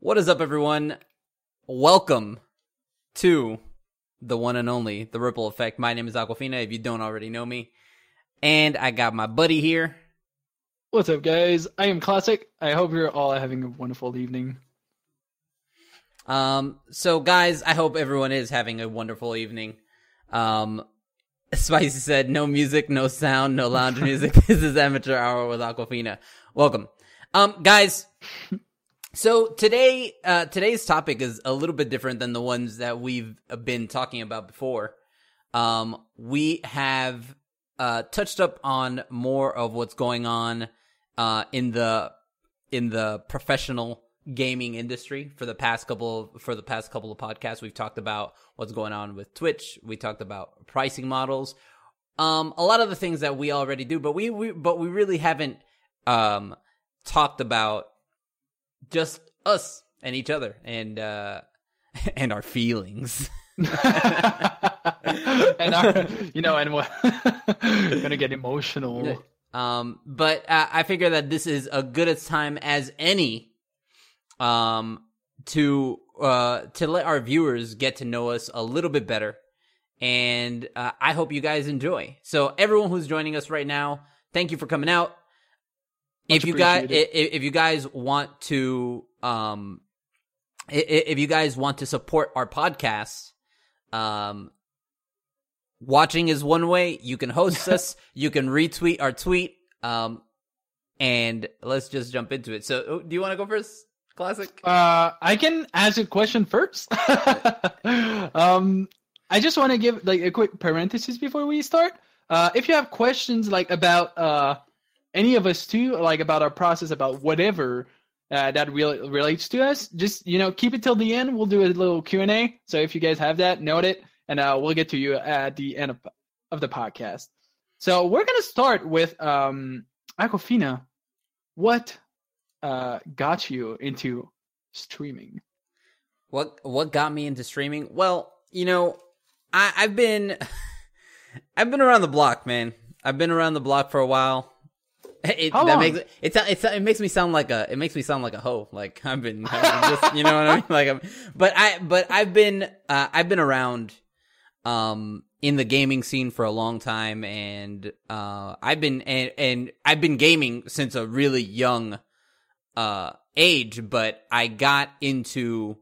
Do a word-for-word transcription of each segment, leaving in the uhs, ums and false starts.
What is up, everyone? Welcome to the one and only, The Ripple Effect. My name is Aquafina, if you don't already know me. And I got my buddy here. What's up, guys? I am Classic. I hope you're all having a wonderful evening. Um, so, guys, I hope everyone is having a wonderful evening. Um, Spicy said, no music, no sound, no lounge music. This is Amateur Hour with Aquafina. Welcome. Um, guys... So today, uh, today's topic is a little bit different than the ones that we've been talking about before. Um, we have uh, touched up on more of what's going on uh, in the in the professional gaming industry for the past couple of, for the past couple of podcasts. We've talked about what's going on with Twitch. We talked about pricing models, um, a lot of the things that we already do, but we, we but we really haven't um, talked about. Just us and each other and uh, and our feelings. and our, you know, and we're going to get emotional. Um, but uh, I figure that this is a good a time as any um, to uh, to let our viewers get to know us a little bit better. And uh, I hope you guys enjoy. So everyone who's joining us right now, thank you for coming out. If you guys, if you guys want to, um, if you guys want to support our podcast, um, watching is one way. You can host us. You can retweet our tweet. Um, and let's just jump into it. So, do you want to go first, Classic? Uh, I can ask a question first. um, I just want to give like a quick parenthesis before we start. Uh, if you have questions like about uh. any of us too, like about our process, about whatever uh, that really relates to us, just, you know, keep it till the end. We'll do a little Q and A. So if you guys have that, note it, and uh, we'll get to you at the end of, of the podcast. So we're going to start with um, Aquafina. What uh, got you into streaming? What what got me into streaming? Well, you know, I, I've been I've been around the block, man. I've been around the block for a while. It, How that long? Makes it, it, it makes me sound like a it makes me sound like a hoe. Like I've been, I've just, you know what I mean. Like, I'm, but I but I've been uh, I've been around um in the gaming scene for a long time, and uh I've been and, and I've been gaming since a really young uh age. But I got into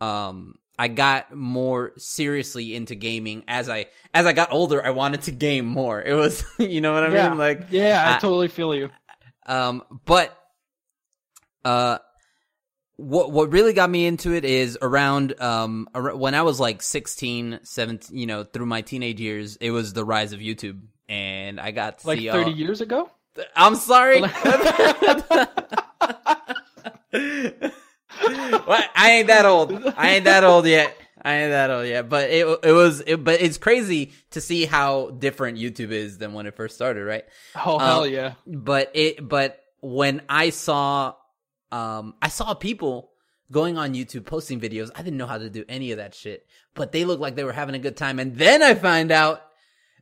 um I got more seriously into gaming as I as I got older. I wanted to game more. It was, you know what I yeah. mean? Like, yeah, I, I totally feel you. Um, but uh, what what really got me into it is around um around, when I was like sixteen, seventeen, you know, through my teenage years, it was the rise of YouTube, and I got to like see thirty all, years ago. Th- I'm sorry. Well, I ain't that old. I ain't that old yet. I ain't that old yet. But it it was. It, but it's crazy to see how different YouTube is than when it first started, right? Oh um, hell yeah! But it. But when I saw, um, I saw people going on YouTube posting videos. I didn't know how to do any of that shit, but they looked like they were having a good time. And then I find out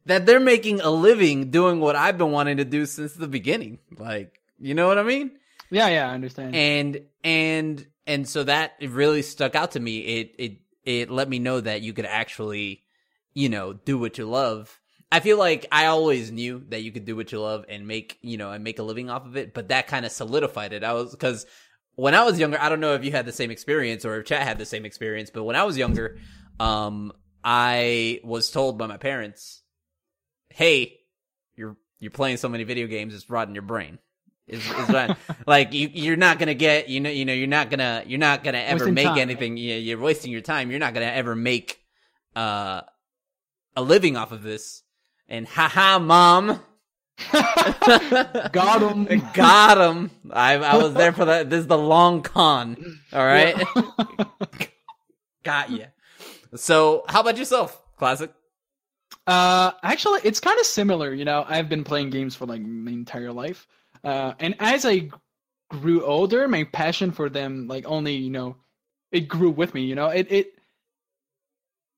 that they're making a living doing what I've been wanting to do since the beginning. Like, you know what I mean? Yeah, yeah, I understand. And and. And so that really stuck out to me. It it it let me know that you could actually, you know, do what you love. I feel like I always knew that you could do what you love and make, you know, and make a living off of it. But that kind of solidified it. I was because when I was younger, I don't know if you had the same experience or if Chat had the same experience. But when I was younger, um, I was told by my parents, "Hey, you're you're playing so many video games, it's rotting your brain." Is, is right. Like you, you're not gonna get, you know, you know, you're not gonna, you're not gonna ever wasting make time, anything. Right? You're, you're wasting your time. You're not gonna ever make uh, a living off of this. And haha, mom, got him, got him. I, I was there for that. This is the long con. All right, got you. So, how about yourself, Classic? Uh, actually, it's kind of similar. You know, I've been playing games for like my entire life. Uh, and as I grew older, my passion for them, like only, you know, it grew with me, you know, it, it,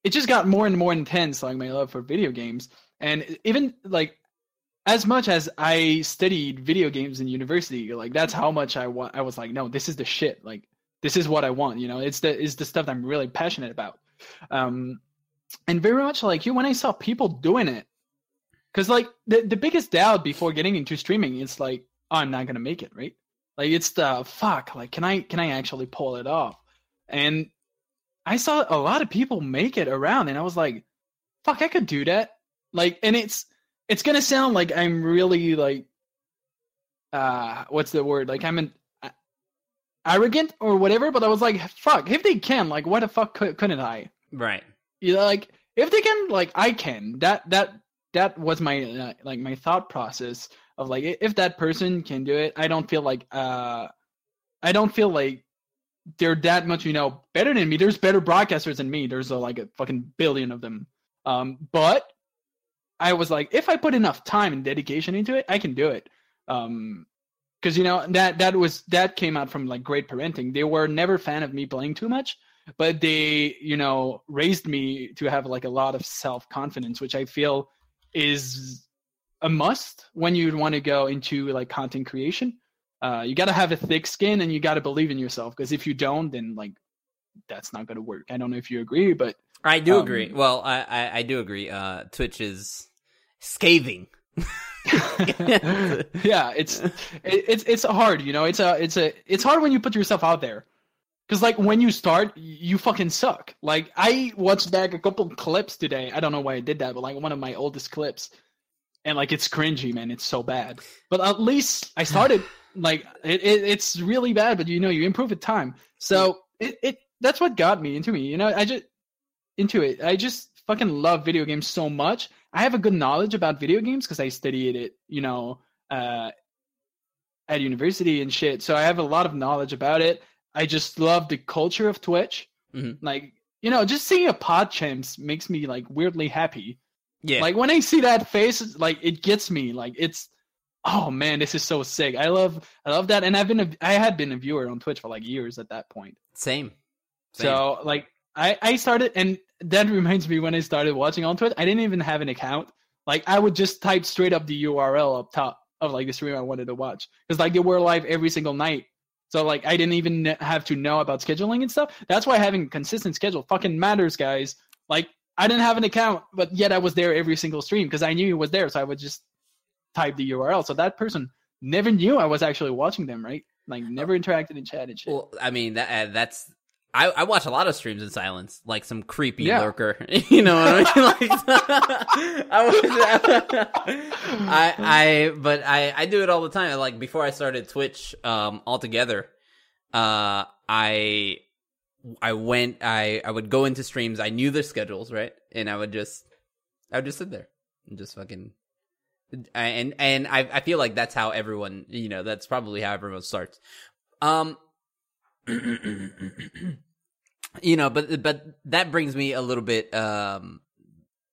it just got more and more intense, like my love for video games. And even like, as much as I studied video games in university, like that's how much I wa- I was like, no, this is the shit. Like this is what I want, you know, it's the, it's the stuff that I'm really passionate about. Um, and very much like you, when I saw people doing it, because like the, the biggest doubt before getting into streaming is like, oh, I'm not going to make it, right? Like it's the fuck, like, can I, can I actually pull it off? And I saw a lot of people make it around and I was like, fuck, I could do that. Like, and it's, it's going to sound like I'm really like, uh, what's the word? Like I'm an uh, arrogant or whatever, but I was like, fuck, if they can, like, why the fuck could, couldn't I? Right. You know, like if they can, like I can, that, that, that was my, uh, like my thought process of like, if that person can do it, I don't feel like, uh, I don't feel like they're that much, you know, better than me. There's better broadcasters than me. There's a, like a fucking billion of them. Um, but I was like, if I put enough time and dedication into it, I can do it. Um, cause you know, that, that was, that came out from like great parenting. They were never a fan of me playing too much, but they, you know, raised me to have like a lot of self-confidence, which I feel is a must when you want to go into like content creation. Uh, you got to have a thick skin and you got to believe in yourself. Cause if you don't, then like, that's not going to work. I don't know if you agree, but I do um, agree. Well, I, I, I do agree. Uh, Twitch is scathing. Yeah, it's it, it's it's hard, you know. It's a it's a it's hard when you put yourself out there, because like when you start, you fucking suck. Like I watched back a couple clips today. I don't know why I did that, but like one of my oldest clips, and like it's cringy, man. It's so bad. But at least I started. Like it, it it's really bad, but you know you improve with time. So it, it that's what got me into me. You know, I just into it. I just fucking love video games so much. I have a good knowledge about video games because I studied it, you know, uh, at university and shit. So I have a lot of knowledge about it. I just love the culture of Twitch. Mm-hmm. Like, you know, just seeing a PodChamps makes me like weirdly happy. Yeah. Like when I see that face, like it gets me. Like it's, oh man, this is so sick. I love, I love that. And I've been, a, I had been a viewer on Twitch for like years at that point. Same. Same. So like I, I started and. That reminds me when I started watching on Twitch, I didn't even have an account. Like I would just type straight up the U R L up top of like the stream I wanted to watch. Cause like they were live every single night. So like I didn't even have to know about scheduling and stuff. That's why having a consistent schedule fucking matters, guys. Like I didn't have an account, but yet I was there every single stream cause I knew it was there. So I would just type the U R L. So that person never knew I was actually watching them. Right. Like never interacted in chat and shit. Well, I mean, that uh, that's, I, I watch a lot of streams in silence, like some creepy yeah. lurker. You know what I mean? Like, I, I, I, but I, I do it all the time. Like before I started Twitch, um, altogether, uh, I, I went, I, I would go into streams. I knew their schedules, right? And I would just, I would just sit there and just fucking, and and I, I feel like that's how everyone, you know, that's probably how everyone starts. Um. You know, but but that brings me a little bit um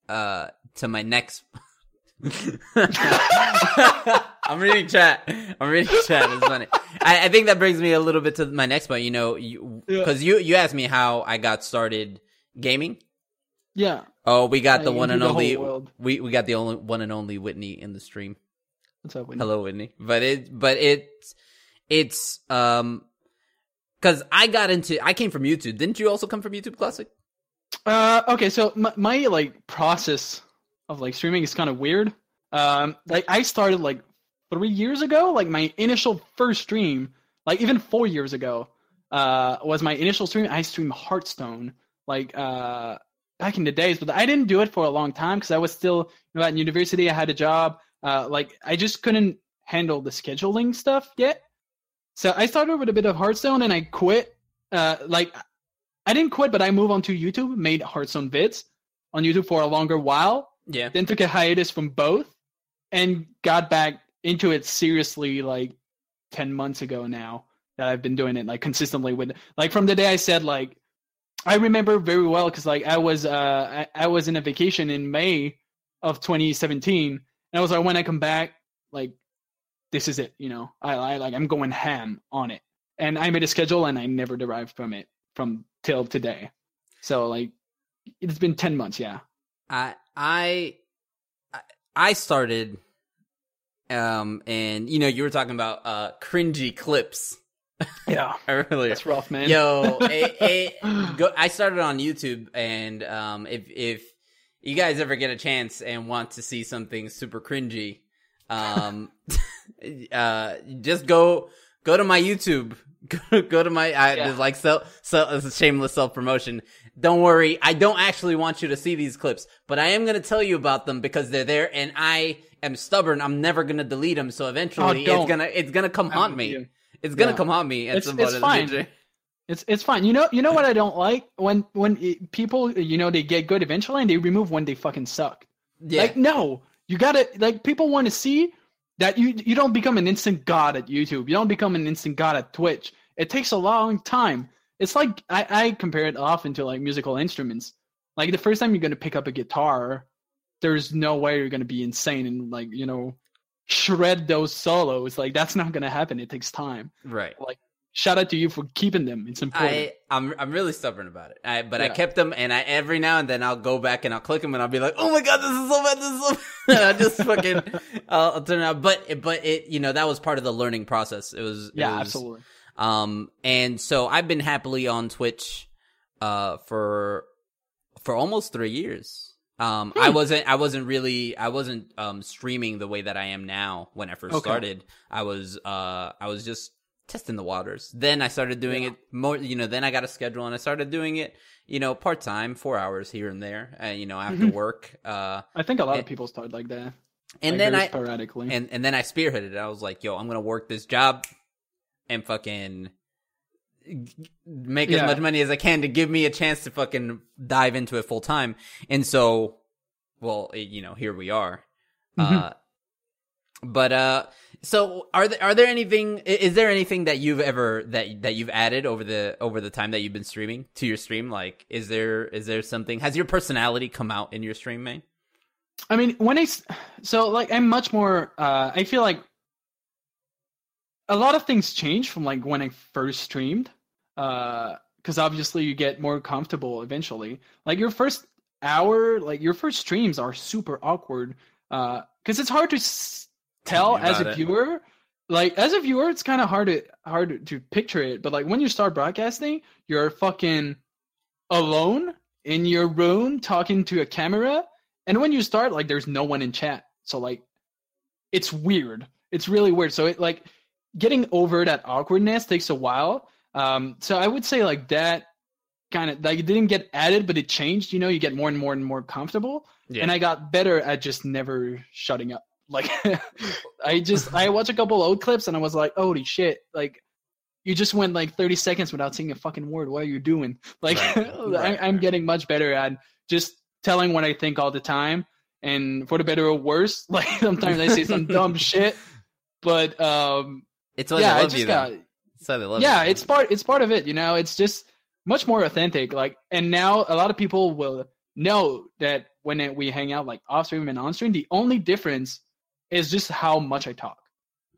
uh to my next. I'm reading chat. I'm reading chat. It's funny. I, I think that brings me a little bit to my next point. You know, because you, yeah. you you asked me how I got started gaming. Yeah. Oh, we got I the one and the only. We we got the only one and only Whitney in the stream. What's up, Whitney? Hello, Whitney. But it but it it's um. Because I got into, I came from YouTube. Didn't you also come from YouTube Classic? Uh, okay, so my, my like process of like streaming is kind of weird. Um, like I started like three years ago. Like my initial first stream, like even four years ago, uh, was my initial stream. I streamed Hearthstone, like uh, back in the days, but I didn't do it for a long time because I was still you know, at university. I had a job. Uh, like I just couldn't handle the scheduling stuff yet. So I started with a bit of Hearthstone and I quit. Uh, like, I didn't quit, but I moved on to YouTube, made Hearthstone vids on YouTube for a longer while. Yeah. Then took a hiatus from both and got back into it seriously like ten months ago now that I've been doing it like consistently with, like from the day I said, like, I remember very well because like I was, uh, I, I was in a vacation in May of twenty seventeen and I was like, when I come back, like, this is it, you know, I, I like, I'm going ham on it and I made a schedule and I never derived from it from till today. So like, it's been ten months. Yeah. I, I, I started, um, and you know, you were talking about, uh, cringy clips Yeah, I really. That's rough, man. Yo, it, it, go, I started on YouTube, and um, if if you guys ever get a chance and want to see something super cringy, um, uh, just go go to my YouTube. Go, go to my I, yeah. like so so it's a shameless self promotion. Don't worry, I don't actually want you to see these clips, but I am gonna tell you about them because they're there, and I am stubborn. I'm never gonna delete them, so eventually oh, it's gonna it's gonna come haunt I'm, me. Yeah. It's gonna yeah. come on me at it's, some point. It's fine. It's it's fine. You know you know what I don't like when when it, people you know they get good eventually and they remove when they fucking suck. Yeah. Like no, you gotta like people want to see that you you don't become an instant god at YouTube. You don't become an instant god at Twitch. It takes a long time. It's like I, I compare it often to like musical instruments. Like the first time you're gonna pick up a guitar, there's no way you're gonna be insane and like you know. shred those solos. Like that's not gonna happen. It takes time, right? Like shout out to you for keeping them. It's important. I, I'm I'm really stubborn about it, I, but yeah. I kept them, and I every now and then I'll go back and I'll click them, and I'll be like, oh my god, this is so bad, this is so bad. I just fucking I'll, I'll turn it out. But but it you know that was part of the learning process. It was yeah, it was, absolutely. Um, and so I've been happily on Twitch, uh, for for almost three years. Um, hmm. I wasn't, I wasn't really, I wasn't, um, streaming the way that I am now. When I first okay. started, I was, uh, I was just testing the waters. Then I started doing yeah. it more, you know, then I got a schedule and I started doing it, you know, part-time, four hours here and there, uh, you know, after mm-hmm. work. Uh, I think a lot and, of people start like that. And like then I, sporadically. And, and then I spearheaded it. I was like, yo, I'm going to work this job and fucking make yeah. as much money as I can to give me a chance to fucking dive into it full time. And so, well, it, you know, here we are. Mm-hmm. Uh, but, uh, so are there, are there anything, is there anything that you've ever, that, that you've added over the, over the time that you've been streaming to your stream? Like, is there, is there something, has your personality come out in your stream, man? I mean, when I, so like, I'm much more, uh, I feel like a lot of things change from like when I first streamed. Uh, because obviously you get more comfortable eventually. Like your first hour, like your first streams are super awkward. Uh, because it's hard to s- tell as a it. viewer. Like as a viewer, it's kind of hard to hard to picture it. But like when you start broadcasting, you're fucking alone in your room talking to a camera. And when you start, like there's no one in chat. So like, it's weird. It's really weird. So it like getting over that awkwardness takes a while. Um, so I would say like that kind of like it didn't get added, but it changed, you know, you get more and more and more comfortable. Yeah. And I got better at just never shutting up. Like I just, I watched a couple old clips and I was like, holy shit. Like you just went like thirty seconds without saying a fucking word. What are you doing? Like right. Right. I, I'm getting much better at just telling what I think all the time. And for the better or worse, like sometimes I say some dumb shit, but, um, it's what yeah, I love I you got, So they love yeah, it. it's part it's part of it, you know. It's just much more authentic. Like, and now a lot of people will know that when it, we hang out like off stream and on stream, the only difference is just how much I talk.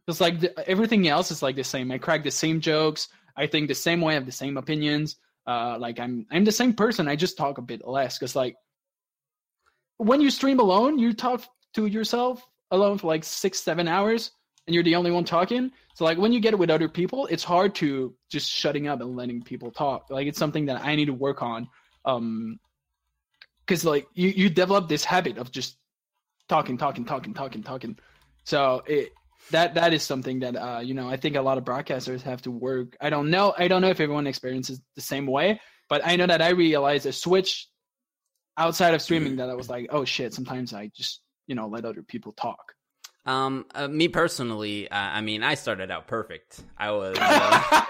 It's like the, everything else is like the same. I crack the same jokes. I think the same way. I have the same opinions. Uh, like I'm I'm the same person. I just talk a bit less because like when you stream alone, you talk to yourself alone for like six seven hours. And you're the only one talking. So like when you get it with other people, it's hard to just shutting up and letting people talk. Like it's something that I need to work on. Um, cause like you, you develop this habit of just talking, talking, talking, talking, talking. So it, that, that is something that, uh, you know, I think a lot of broadcasters have to work. I don't know. I don't know if everyone experiences the same way, but I know that I realized a switch outside of streaming that I was like, oh shit, sometimes I just, you know, let other people talk. Um, uh, me personally, uh, I mean, I started out perfect. I was, uh,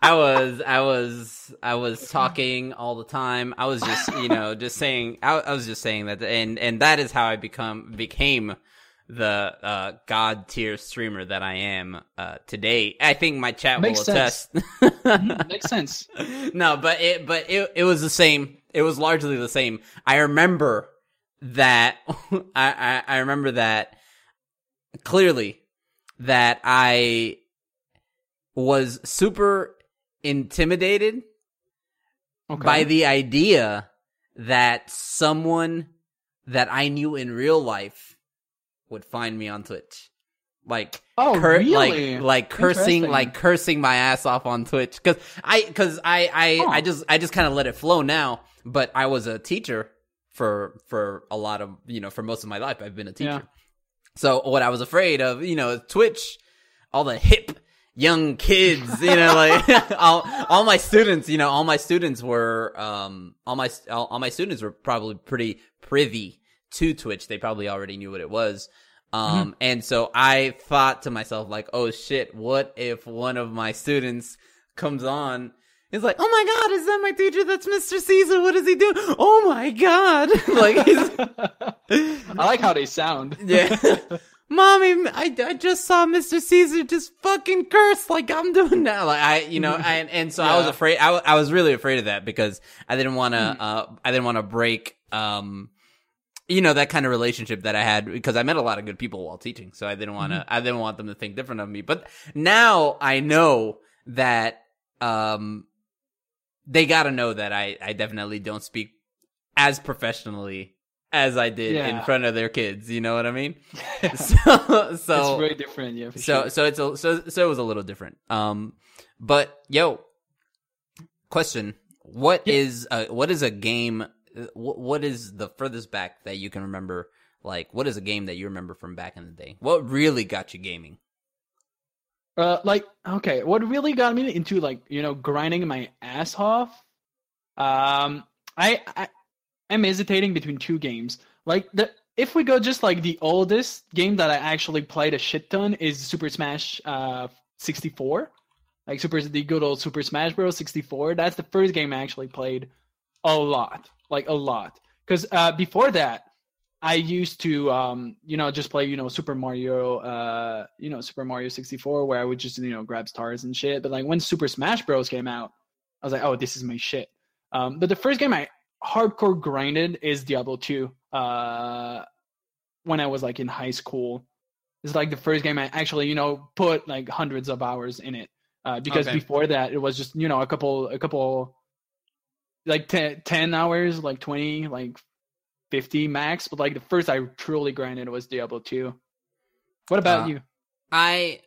I was, I was, I was talking all the time. I was just, you know, just saying, I, I was just saying that, and, and that is how I become, became the, uh, God tier streamer that I am, uh, today. I think my chat Makes will sense. attest. mm-hmm. Makes sense. No, but it, but it, it was the same. It was largely the same. I remember that, I, I, I remember that. Clearly, that I was super intimidated okay. by the idea that someone that I knew in real life would find me on Twitch. Like, Oh, cur- really? Like, like cursing, like cursing my ass off on Twitch. Cause I, cause I, I, oh. I just, I just kind of let it flow now, but I was a teacher for, for a lot of, you know, for most of my life, I've been a teacher. Yeah. So what I was afraid of, you know, Twitch, all the hip young kids, you know, like all, all my students, you know, all my students were, um, all my, all, all my students were probably pretty privy to Twitch. They probably already knew what it was. Um, mm-hmm. and so I thought to myself, like, oh shit, what if one of my students comes on, is like, oh my god, is that my teacher? That's Mister Caesar. What does he do? Oh my god. Like, he's... I like how they sound. Yeah. Mommy, I, I just saw Mister Caesar just fucking curse like I'm doing now. Like, I, you know, I, and so yeah. I was afraid, I, I was really afraid of that because I didn't want to, mm. uh, I didn't want to break, um, you know, that kind of relationship that I had because I met a lot of good people while teaching. So I didn't want to, mm-hmm. I didn't want them to think different of me. But now I know that, um, they gotta know that I, I definitely don't speak as professionally as I did yeah. in front of their kids. You know what I mean? Yeah. So, so. It's very different. Yeah. For so, sure. so it's, a, so, so it was a little different. Um, but yo, question, what yeah. is, uh, what is a game What is the furthest back that you can remember? Like, what is a game that you remember from back in the day? What really got you gaming? Uh, like, okay, what really got me into, like, you know, grinding my ass off? Um, I, I, I'm hesitating between two games. Like, the if we go just, like, the oldest game that I actually played a shit ton is Super Smash uh, sixty-four. Like, Super the good old Super Smash Bros sixty-four. That's the first game I actually played a lot. Like, a lot. Because uh, before that, I used to, um, you know, just play, you know, Super Mario, uh, you know, Super Mario sixty-four, where I would just, you know, grab stars and shit. But, like, when Super Smash Bros. Came out, I was like, oh, this is my shit. Um, but the first game I hardcore grinded is Diablo Two uh, when I was, like, in high school. It's, like, the first game I actually, you know, put, like, hundreds of hours in it. Uh, because okay. before that, it was just, you know, a couple, a couple... like ten, ten hours, like twenty, like fifty max. But like the first I truly grinded was Diablo two. What about uh, you? I,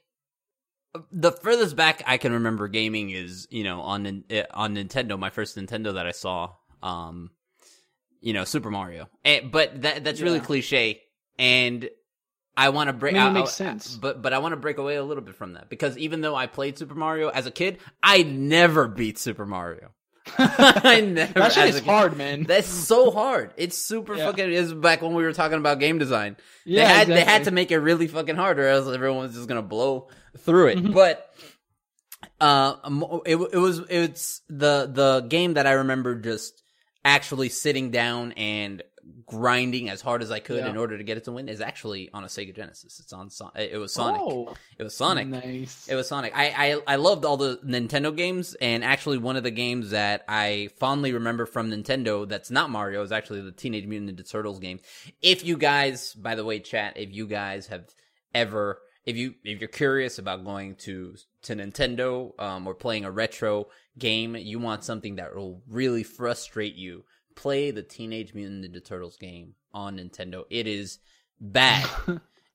the furthest back I can remember gaming is, you know, on, on Nintendo, my first Nintendo that I saw, um, you know, Super Mario. And, but that that's yeah. really cliche. And I want to break, I mean, it makes I, sense. but, but I want to break away a little bit from that because even though I played Super Mario as a kid, I never beat Super Mario. I never, that shit is hard, man. That's so hard. It's super yeah. fucking. It's back when we were talking about game design. Yeah, they had, exactly. they had to make it really fucking hard, or else everyone's just gonna blow through it. Mm-hmm. But uh, it it was it's the the game that I remember just actually sitting down and grinding as hard as I could yeah. in order to get it to win is actually on a Sega Genesis. It's on. It was Sonic. Oh, it was Sonic. Nice. It was Sonic. I, I I loved all the Nintendo games, and actually one of the games that I fondly remember from Nintendo that's not Mario is actually the Teenage Mutant Ninja Turtles game. If you guys, by the way, chat, if you guys have ever, if you if you're curious about going to to Nintendo um, or playing a retro game, you want something that will really frustrate you. Play the Teenage Mutant Ninja Turtles game on Nintendo. It is bad.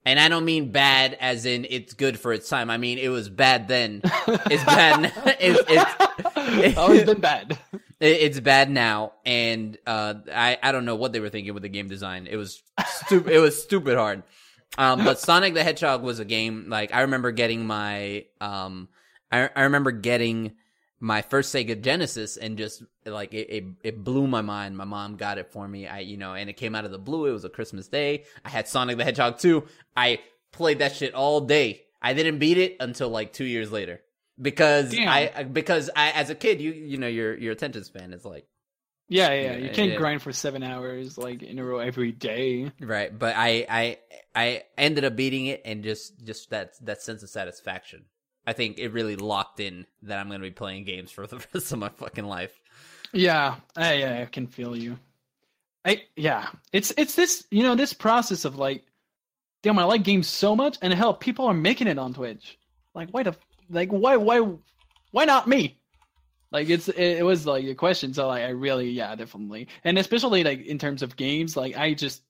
And I don't mean bad as in it's good for its time. I mean, it was bad then. It's bad now. It's, it's, it's always been bad. It's bad now. And uh, I, I don't know what they were thinking with the game design. It was, stu- it was stupid hard. Um, but Sonic the Hedgehog was a game, like, I remember getting my... Um, I, I remember getting... my first Sega Genesis, and just like it, it, it blew my mind. My mom got it for me. I, you know, and it came out of the blue. It was a Christmas day. I had Sonic the Hedgehog two. I played that shit all day. I didn't beat it until like two years later because Damn. I, because I, as a kid, you, you know, your, your attention span is like, yeah, yeah, you, know, you can't yeah. grind for seven hours like in a row every day. Right. But I, I, I ended up beating it, and just, just that, that sense of satisfaction. I think it really locked in that I'm going to be playing games for the rest of my fucking life. Yeah, I, I can feel you. I yeah, it's it's this, you know, this process of like, damn, I like games so much, and hell, people are making it on Twitch. Like, why the like why why why not me? Like, it's it, it was like a question. So like, I really yeah, definitely, and especially like in terms of games, like I just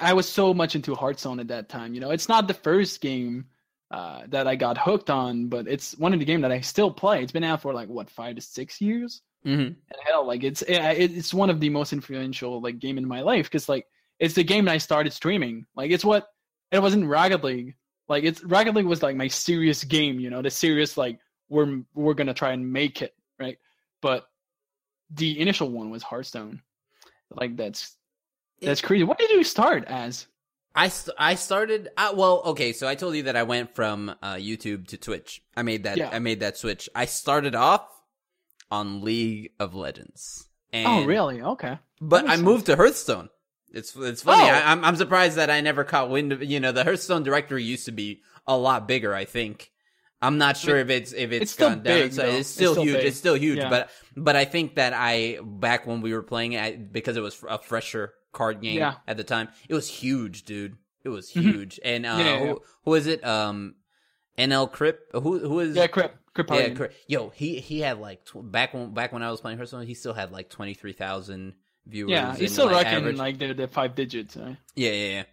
I was so much into Hearthstone at that time. You know, it's not the first game uh, that I got hooked on, but it's one of the games that I still play. It's been out for like what five to six years. Mm-hmm. And hell, like it's it's one of the most influential like game in my life because like it's the game that I started streaming. Like it's what it wasn't Rocket League. Like it's Rocket League was like my serious game. You know, the serious like we're we're gonna try and make it right. But the initial one was Hearthstone. Like that's. That's crazy. What did you start as? I, st- I started uh, well, okay, so I told you that I went from uh, YouTube to Twitch. I made that yeah. I made that switch. I started off on League of Legends. And, oh, really? Okay. But I sense. moved to Hearthstone. It's it's funny. Oh. I, I'm I'm surprised that I never caught wind of, you know, the Hearthstone directory used to be a lot bigger, I think. I'm not sure if it's if it's, it's gone down. Big, so it's, still it's still huge. Big. It's still huge. Yeah. But but I think that I back when we were playing it because it was a fresher card game yeah. at the time, it was huge, dude. It was huge. Mm-hmm. And uh, yeah, yeah, yeah. Who, who is it? Um, N L Crip. Who who is? Yeah, Crip. Crip. Yeah, Crip. Yo, he he had like tw- back when back when I was playing Hearthstone, he still had like twenty three thousand viewers. Yeah, he's still like, rocking like the the five digits. Right? Yeah, yeah, yeah.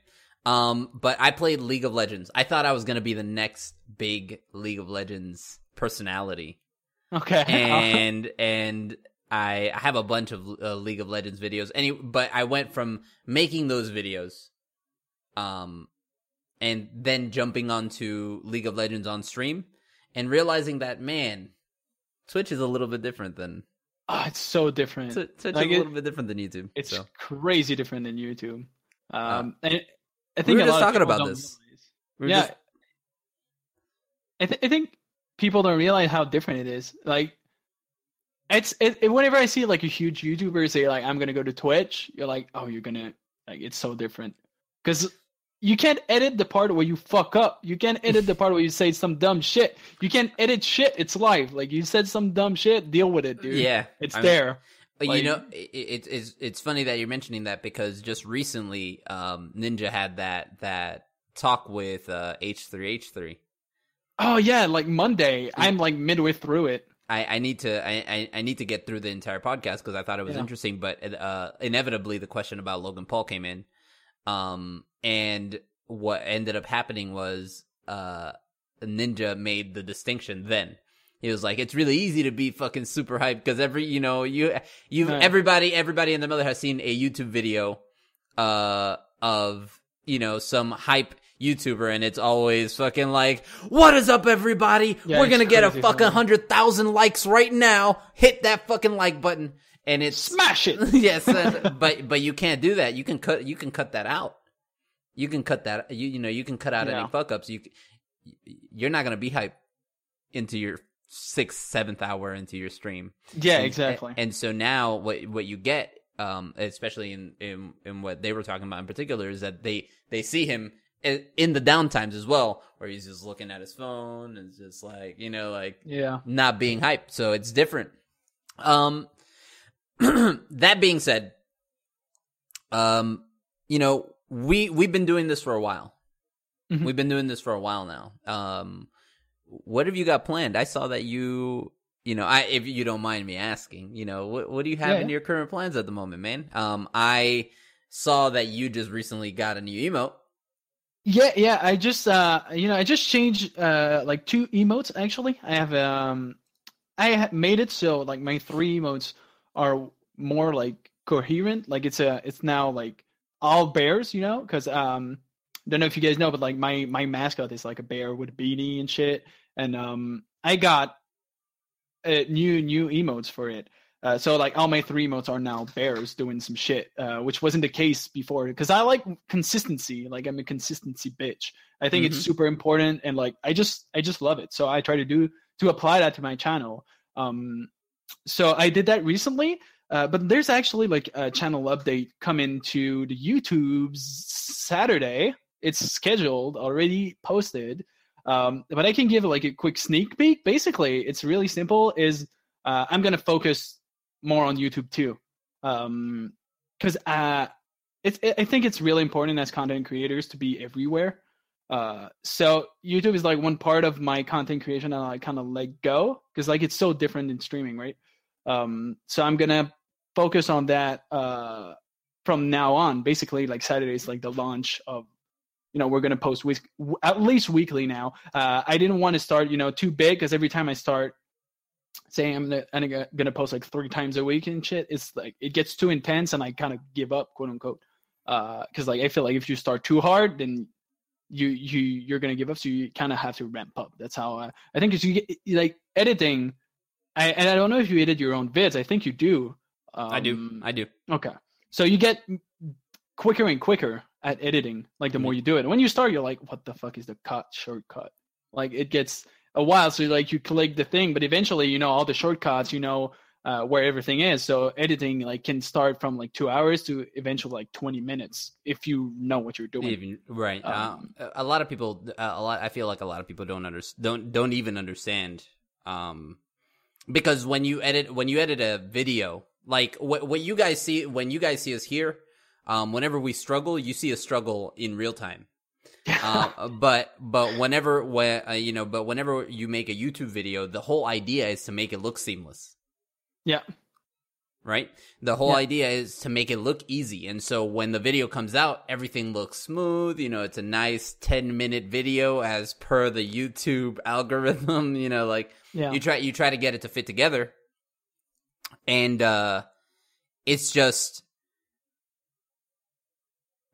Um, but I played League of Legends. I thought I was going to be the next big League of Legends personality. Okay. And, and I, I have a bunch of uh, League of Legends videos. Any, but I went from making those videos, um, and then jumping onto League of Legends on stream and realizing that, man, Twitch is a little bit different than... Oh, it's so different. T- Twitch like is it, a little bit different than YouTube. It's so. crazy different than YouTube. Um, uh, and... It, I think we were just talking about this. We yeah. Just... I, th- I think people don't realize how different it is. Like, it's it, it, whenever I see like a huge YouTuber say like, I'm going to go to Twitch, you're like, oh, you're going to, like, it's so different. Because you can't edit the part where you fuck up. You can't edit the part where you say some dumb shit. You can't edit shit. It's live. Like, you said some dumb shit, deal with it, dude. Yeah. It's I there. Mean... But like, you know, it, it's it's funny that you're mentioning that because just recently, um, Ninja had that that talk with uh, H three H three. Oh yeah, like Monday. Yeah. I'm like midway through it. I, I need to I, I need to get through the entire podcast because I thought it was yeah. interesting. But uh, inevitably, the question about Logan Paul came in, um, and what ended up happening was uh, Ninja made the distinction then. He was like, it's really easy to be fucking super hyped because every, you know, you, you, yeah. everybody, everybody and their mother has seen a YouTube video, uh, of, you know, some hype YouTuber and it's always fucking like, what is up everybody? Yeah, we're gonna get a fucking one hundred thousand likes right now. Hit that fucking like button and it's. Smash it! Yes. Uh, but, but you can't do that. You can cut, you can cut that out. You can cut that, you, you know, you can cut out yeah. any fuck ups. You, you're not gonna be hyped into your. sixth, seventh hour into your stream. Yeah, and, exactly. And so now what what you get, um, especially in, in, in what they were talking about in particular, is that they, they see him in the downtimes as well, where he's just looking at his phone and just like, you know, like yeah. not being hyped. So it's different. Um, that being said, um, you know, we, we've been doing this for a while. Mm-hmm. We've been doing this for a while now. Um, What have you got planned? I saw that you, you know, I if you don't mind me asking, you know, what what do you have yeah. in your current plans at the moment, man? Um, I saw that you just recently got a new emote. Yeah, yeah. I just, uh, you know, I just changed uh, like two emotes actually. I have um, I have made it so like my three emotes are more like coherent. Like it's a, it's now like all bears, you know, because um. don't know if you guys know, but like my my mascot is like a bear with a beanie and shit, and um I got uh, new new emotes for it, uh, so like all my three emotes are now bears doing some shit, uh, which wasn't the case before because I like consistency. Like I'm a consistency bitch. I think mm-hmm. it's super important, and like I just I just love it, so I try to do to apply that to my channel. Um, so I did that recently. Uh, but there's actually like a channel update coming to the YouTube Saturday. It's scheduled, already posted, um, but I can give like a quick sneak peek. Basically, it's really simple. Is uh, I'm gonna focus more on YouTube too, um, because uh, it's it, I think it's really important as content creators to be everywhere. Uh, so YouTube is like one part of my content creation that I kind of let go because like it's so different in streaming, right? Um, so I'm gonna focus on that. Uh, from now on, basically like Saturday's like the launch of, you know, we're going to post week, at least weekly now. Uh, I didn't want to start, you know, too big, because every time I start saying I'm going to post like three times a week and shit, it's like it gets too intense and I kind of give up, quote unquote. Because uh, like I feel like if you start too hard, then you you you're gonna give up. So you kind of have to ramp up. That's how I, I think. It's you get, like editing, I, and I don't know if you edit your own vids. I think you do. Um, I do. I do. Okay, so you get quicker and quicker at editing. Like the mm-hmm. more you do it, when you start, you're like, what the fuck is the cut shortcut? Like it gets a while. So like you click the thing, but eventually you know all the shortcuts. You know. Uh, where everything is. So editing like can start from like two hours to eventually like twenty minutes if you know what you're doing. Even, right. Um, uh, a lot of people, uh, a lot. I feel like a lot of people don't under, don't don't even understand. Um, because when you edit when you edit a video, like what what you guys see when you guys see us here, um, whenever we struggle, you see a struggle in real time. uh, but but whenever when uh, you know, but whenever you make a YouTube video, the whole idea is to make it look seamless. Yeah. Right? The whole yeah. idea is to make it look easy. And so when the video comes out, everything looks smooth. You know, it's a nice ten minute video as per the YouTube algorithm. You know, like yeah. you try you try to get it to fit together. And uh, it's just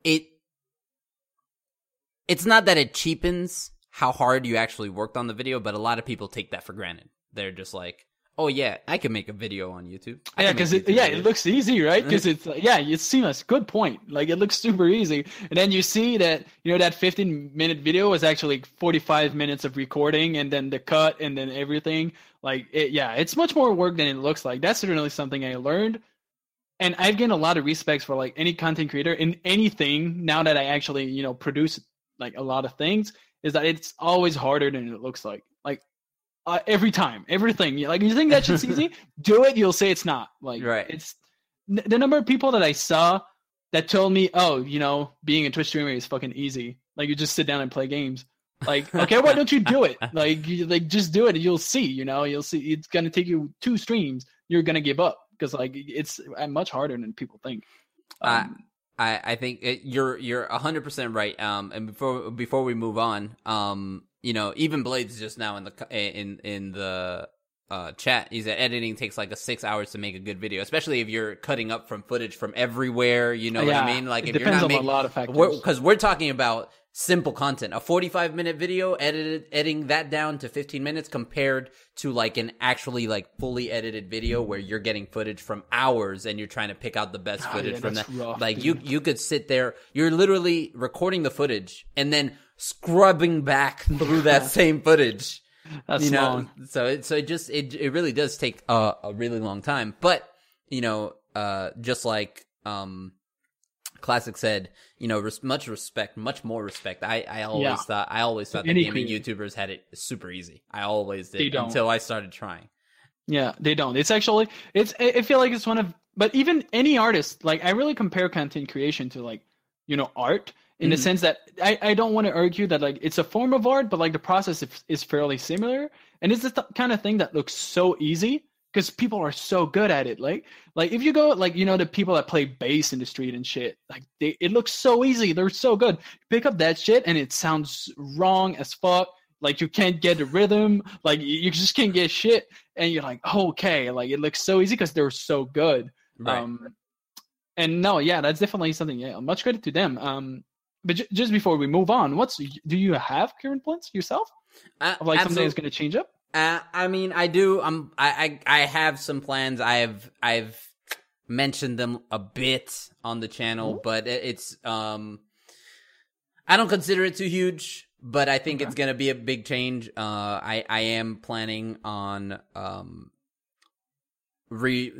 it it's not that it cheapens how hard you actually worked on the video, but a lot of people take that for granted. They're just like, oh yeah, I can make a video on YouTube. I yeah, because it, yeah, videos. It looks easy, right? Because it's yeah, it's seamless. Good point. Like it looks super easy, and then you see that you know that fifteen minute video was actually forty-five minutes of recording, and then the cut, and then everything. Like it, yeah, it's much more work than it looks like. That's really something I learned, and I've gained a lot of respect for like any content creator in anything now that I actually you know produce like a lot of things. Is that it's always harder than it looks like. Like. Uh, every time, everything. Like, you think that shit's easy? Do it, you'll say it's not. Like, right. It's n- the number of people that I saw that told me, oh, you know, being a Twitch streamer is fucking easy. Like, you just sit down and play games. Like, okay, why don't you do it? Like, you, like just do it and you'll see, you know, you'll see. It's going to take you two streams. You're going to give up because, like, it's much harder than people think. Um, I, I think it, you're you're one hundred percent right. Um, and before before we move on, um, you know, even Blade's just now in the in in the uh, chat. He's that editing takes like a six hours to make a good video, especially if you're cutting up from footage from everywhere. You know yeah, what I mean? Like it if depends you're not on making, a lot of factors. Because we're, we're talking about simple content. A forty-five minute video, edited editing that down to fifteen minutes compared to like an actually like fully edited video where you're getting footage from hours and you're trying to pick out the best footage oh, yeah, from that. Rough, like dude. you you could sit there. You're literally recording the footage and then scrubbing back through that same footage. That's you know? long. So it so it just it it really does take uh, a really long time. But you know, uh, just like um, Classic said, you know, res- much respect, much more respect. I I always yeah. thought I always thought that gaming YouTubers had it super easy. I always did until I started trying. Yeah, they don't. It's actually it's I feel like it's one of but even any artist like I really compare content creation to like you know art. In the mm. sense that I, I don't want to argue that like it's a form of art, but like the process is, is fairly similar, and it's the th- kind of thing that looks so easy because people are so good at it. Like like if you go like you know the people that play bass in the street and shit, like they it looks so easy. They're so good. Pick up that shit and it sounds wrong as fuck. Like you can't get the rhythm. Like you just can't get shit. And you're like okay, like it looks so easy because they're so good. Right. Um, and no, yeah, that's definitely something. Yeah, much credit to them. Um. But just before we move on, what's do you have current plans yourself? Uh, like absolutely. Something that's going to change up? Uh, I mean, I do. I'm. I, I. I have some plans. I've. I've mentioned them a bit on the channel, mm-hmm. but it's. Um. I don't consider it too huge, but I think okay. it's going to be a big change. Uh, I. I am planning on. Um. Re,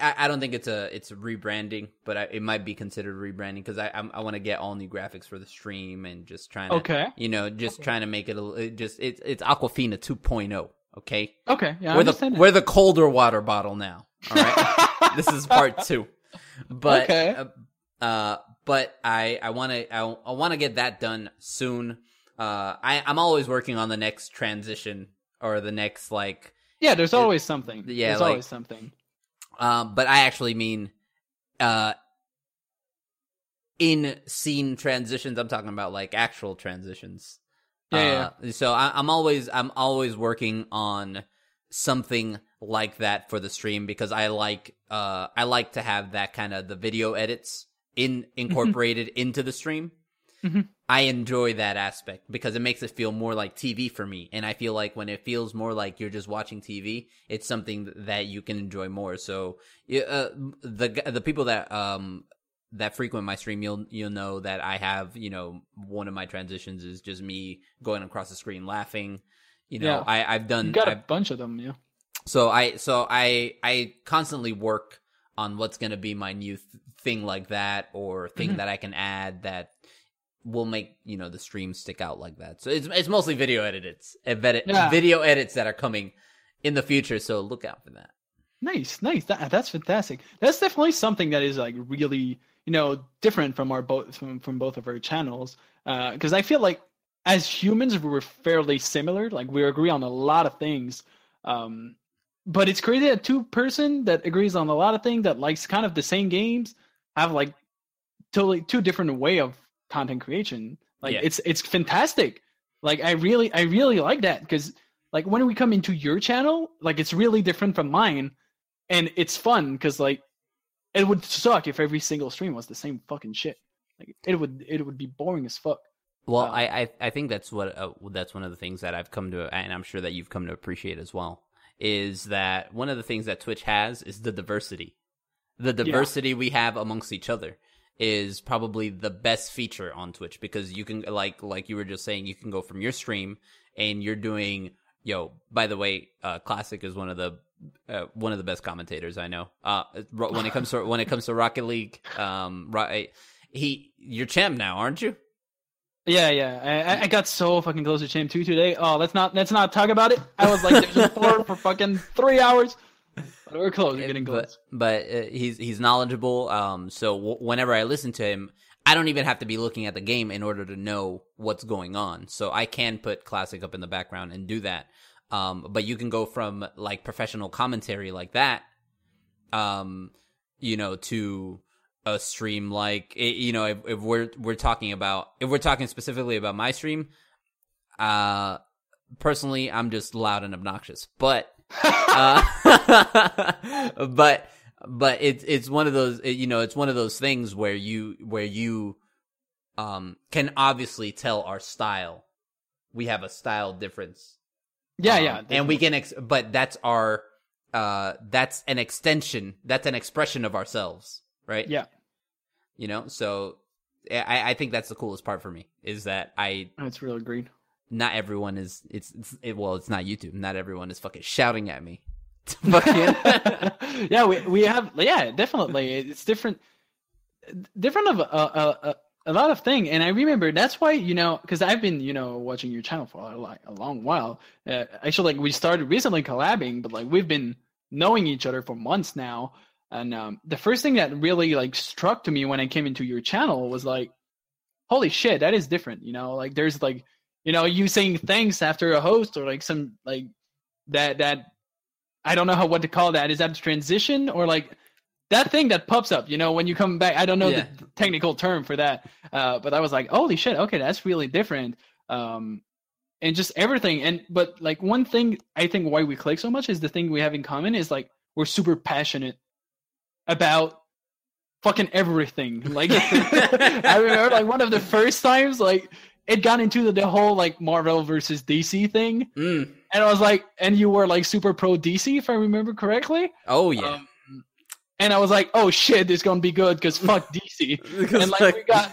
I don't think it's a it's rebranding, but I, it might be considered rebranding because I I'm, I want to get all new graphics for the stream and just trying to okay. you know just okay. trying to make it a it just it's it's Aquafina two point oh. Okay, okay, yeah, we're I the we're the colder water bottle now. All right, this is part two, but okay. uh, uh but I I want to I, I want to get that done soon. Uh, I I'm always working on the next transition or the next like. Yeah, there's always something. Yeah, there's like, always something. Um, but I actually mean, uh, in scene transitions. I'm talking about like actual transitions. Yeah. Uh, yeah. So I, I'm always I'm always working on something like that for the stream, because I like uh I like to have that kind of the video edits in incorporated into the stream. Mm-hmm. I enjoy that aspect because it makes it feel more like T V for me, and I feel like when it feels more like you're just watching T V, it's something that you can enjoy more. So uh, the the people that um that frequent my stream, you'll you'll know that I have, you know, one of my transitions is just me going across the screen laughing. You know, yeah. I I've done you got a I've, bunch of them, yeah. So I so I I constantly work on what's going to be my new th- thing like that, or thing mm-hmm. that I can add that will make, you know, the stream stick out like that. So it's it's mostly video edits, edit, yeah. video edits that are coming in the future. So look out for that. Nice, nice. That that's fantastic. That's definitely something that is like really, you know, different from our both from, from both of our channels. Uh, because I feel like as humans we're fairly similar. Like we agree on a lot of things. Um, but it's crazy that two person that agrees on a lot of things that likes kind of the same games have like totally two different way of content creation. Like yeah. it's it's fantastic. Like I really I really like that, because like when we come into your channel, like it's really different from mine, and it's fun because like it would suck if every single stream was the same fucking shit. Like it would it would be boring as fuck. Well, um, I, I I think that's what uh, that's one of the things that I've come to, and I'm sure that you've come to appreciate as well, is that one of the things that Twitch has is the diversity. The diversity yeah. we have amongst each other is probably the best feature on Twitch, because you can, like like you were just saying, you can go from your stream and you're doing, yo, by the way, uh, Classic is one of the uh, one of the best commentators I know. Uh, when it comes to when it comes to Rocket League, um, he you're champ now, aren't you? Yeah, yeah. I, I got so fucking close to champ two today. Oh, let's not let's not talk about it. I was like division four for fucking three hours. But we're close. We're getting close. But, but uh, he's he's knowledgeable. Um, so w- whenever I listen to him, I don't even have to be looking at the game in order to know what's going on. So I can put Classic up in the background and do that. Um, but you can go from like professional commentary like that, um, you know, to a stream like it, you know, if, if we're we're talking about if we're talking specifically about my stream, uh, personally, I'm just loud and obnoxious, but. uh, but but it's it's one of those it, you know it's one of those things where you where you um can obviously tell our style. We have a style difference. Yeah, um, yeah, definitely. And we can ex- but that's our uh that's an extension that's an expression of ourselves, right? Yeah, you know. So I I think that's the coolest part for me, is that I that's really green. Not everyone is. It's, it's it, well. It's not YouTube. Not everyone is fucking shouting at me. yeah, we we have. Yeah, definitely. It's different. Different of a a, a, a lot of things. And I remember that's why, you know, because I've been, you know, watching your channel for a, like, a long while. Uh, actually, like we started recently collabing, but like we've been knowing each other for months now. And um, the first thing that really like struck to me when I came into your channel was like, holy shit, that is different. You know, like there's like. You know, you saying thanks after a host, or like some like that that I don't know how what to call that. Is that a transition, or like that thing that pops up? You know, when you come back, I don't know yeah. the technical term for that, uh, but I was like, holy shit, okay, that's really different, um, and just everything. And but like one thing I think why we click so much is the thing we have in common is like we're super passionate about fucking everything. Like I remember like one of the first times like. It got into the, the whole like Marvel versus D C thing, mm. and I was like, and you were like super pro D C if I remember correctly. Oh yeah, um, and I was like, oh shit, it's gonna be good because fuck D C. and like, like we got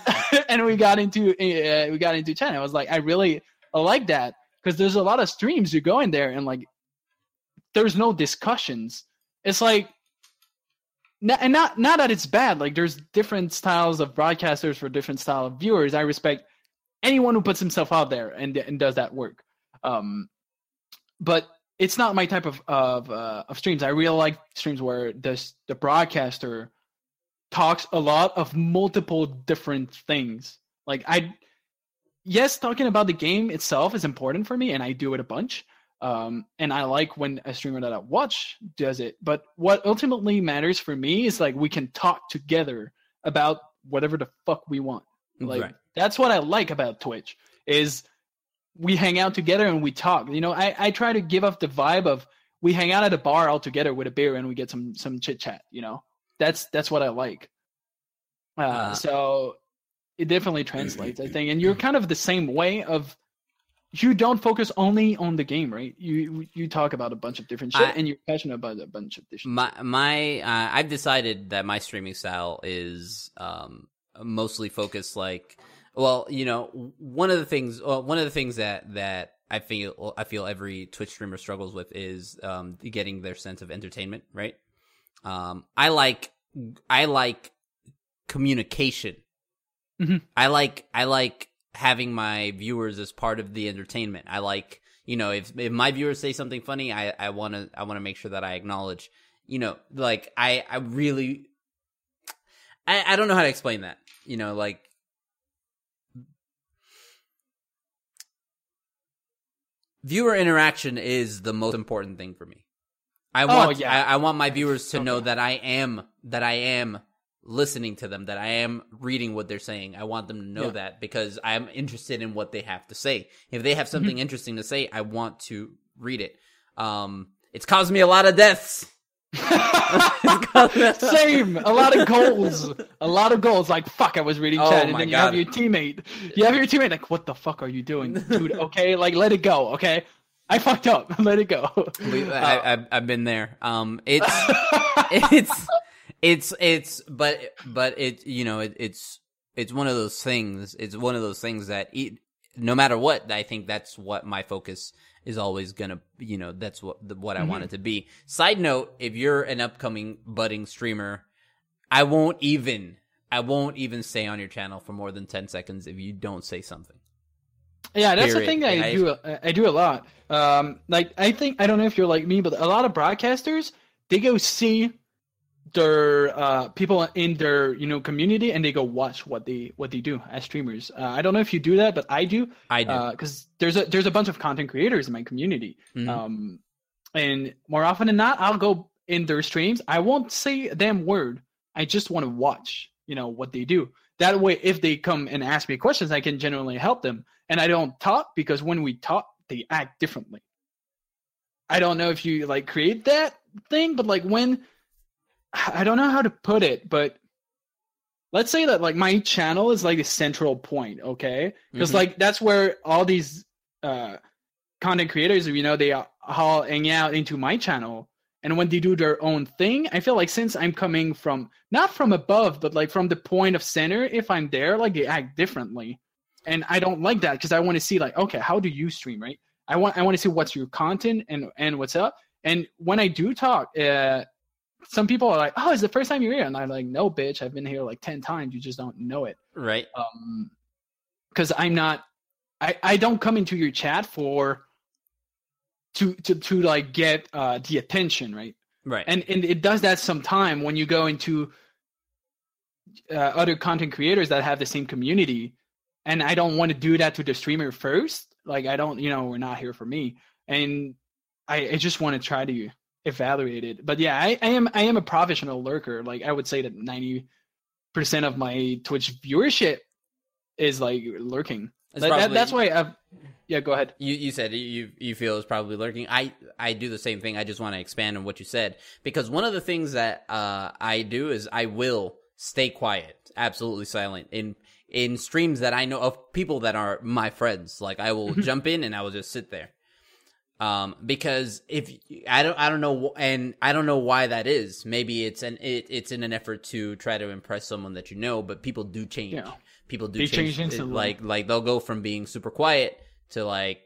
and we got into uh, we got into China. I was like, I really I like that, because there's a lot of streams you go in there and like there's no discussions. It's like, and not not that it's bad. Like there's different styles of broadcasters for different style of viewers. I respect. Anyone who puts himself out there and and does that work, um, but it's not my type of of, uh, of streams. I really like streams where the the broadcaster talks a lot of multiple different things. Like I, yes, talking about the game itself is important for me, and I do it a bunch. Um, and I like when a streamer that I watch does it. But what ultimately matters for me is like we can talk together about whatever the fuck we want. Like, right. That's what I like about Twitch, is we hang out together and we talk. You know, I, I try to give off the vibe of we hang out at a bar all together with a beer and we get some some chit chat. You know, that's that's what I like. Uh, uh, so it definitely translates, I think. And you're kind of the same way of you don't focus only on the game, right? You you talk about a bunch of different shit I, and you're passionate about a bunch of different my, shit. My, uh, I've decided that my streaming style is um, mostly focused like, well, you know, one of the things, well, one of the things that, that I feel, I feel every Twitch streamer struggles with is um, getting their sense of entertainment, right? Um, I like, I like, communication. Mm-hmm. I like I like having my viewers as part of the entertainment. I like, you know, if if my viewers say something funny, I I want to I want to make sure that I acknowledge, you know, like I I really I I don't know how to explain that. You know, like viewer interaction is the most important thing for me. I want oh, yeah. I, I want my viewers to okay. know that I am that I am listening to them, that I am reading what they're saying. I want them to know yeah. that because I'm interested in what they have to say. If they have something mm-hmm. interesting to say, I want to read it. Um, it's caused me a lot of deaths. Same. A lot of goals. A lot of goals. Like, fuck, I was reading chat. Oh, and then you God. have your teammate. You have your teammate like, what the fuck are you doing, dude? Okay, like, let it go, okay? I fucked up. Let it go. We, I, I, I've been there. Um, it's... it's... It's, it's, but, but it, you know, it, it's, it's one of those things, it's one of those things that it, no matter what, I think that's what my focus is always gonna, you know, that's what, what I mm-hmm. want it to be. Side note, if you're an upcoming budding streamer, I won't even, I won't even stay on your channel for more than ten seconds if you don't say something. Yeah, that's Period. the thing that I, I do, I do a lot. Um, like, I think, I don't know if you're like me, but a lot of broadcasters, they go see their uh people in their, you know, community, and they go watch what they what they do as streamers. uh, I don't know if you do that, but I do I do because uh, there's a there's a bunch of content creators in my community. Mm-hmm. Um and more often than not, I'll go in their streams. I won't say a damn word. I just want to watch, you know, what they do. That way, if they come and ask me questions, I can generally help them. And I don't talk, because when we talk, they act differently. I don't know if you like create that thing, but like when I don't know how to put it, but let's say that like my channel is like a central point, okay? Because mm-hmm. like that's where all these uh, content creators, you know, they all hang out into my channel. And when they do their own thing, I feel like since I'm coming from, not from above, but like from the point of center, if I'm there, like they act differently. And I don't like that, because I want to see like, okay, how do you stream, right? I want I want to see what's your content and, and what's up. And when I do talk, uh, some people are like, oh, it's the first time you're here. And I'm like, no, bitch, I've been here like ten times. You just don't know it. Right. Um, Because I'm not, I, I don't come into your chat for, to, to, to like get uh, the attention, right? Right. And and it does that sometime when you go into uh, other content creators that have the same community. And I don't want to do that to the streamer first. Like, I don't, you know, we're not here for me. And I, I just want to try to evaluated. But yeah, I, I am I am a professional lurker. Like, I would say that ninety percent of my Twitch viewership is like lurking. Like, probably, that, that's why I've yeah, go ahead. You you said you you feel is probably lurking. I, I do the same thing. I just want to expand on what you said, because one of the things that uh I do is I will stay quiet, absolutely silent in in streams that I know of people that are my friends. Like, I will jump in and I will just sit there. Um, because if I don't, I don't know, and I don't know why that is. Maybe it's an it, it's in an effort to try to impress someone that you know. But people do change. Yeah. People do they change. change like like they'll go from being super quiet to like,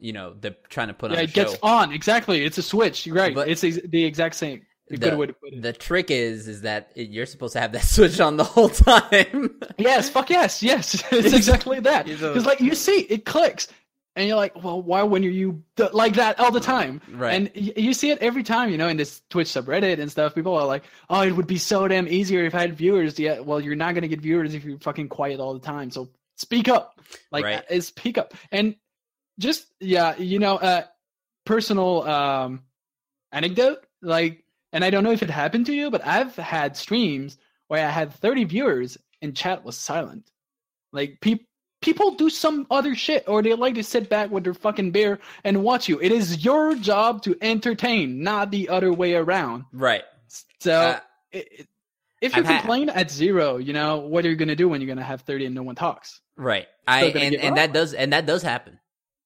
you know, they're trying to put yeah, on. It a gets show. on exactly. It's a switch. You're right. But it's the exact same. The, good way to put it. The trick is is that it, you're supposed to have that switch on the whole time. Yes. Fuck yes. Yes. It's exactly that. Because like you see, it clicks. And you're like, well, why when are you th- like that all the time? Right. And y- you see it every time, you know, in this Twitch subreddit and stuff. People are like, oh, it would be so damn easier if I had viewers. Yeah, well, you're not going to get viewers if you're fucking quiet all the time. So speak up. Like, right. uh, speak up. And just, yeah, you know, uh, personal um, anecdote. Like, and I don't know if it happened to you, but I've had streams where I had thirty viewers and chat was silent. Like, pe- people do some other shit, or they like to sit back with their fucking beer and watch you. It is your job to entertain, not the other way around. Right. So, uh, it, it, if you I'm complain ha- at zero, you know, what are you going to do when you're going to have thirty and no one talks? Right. I and, and that does and that does happen.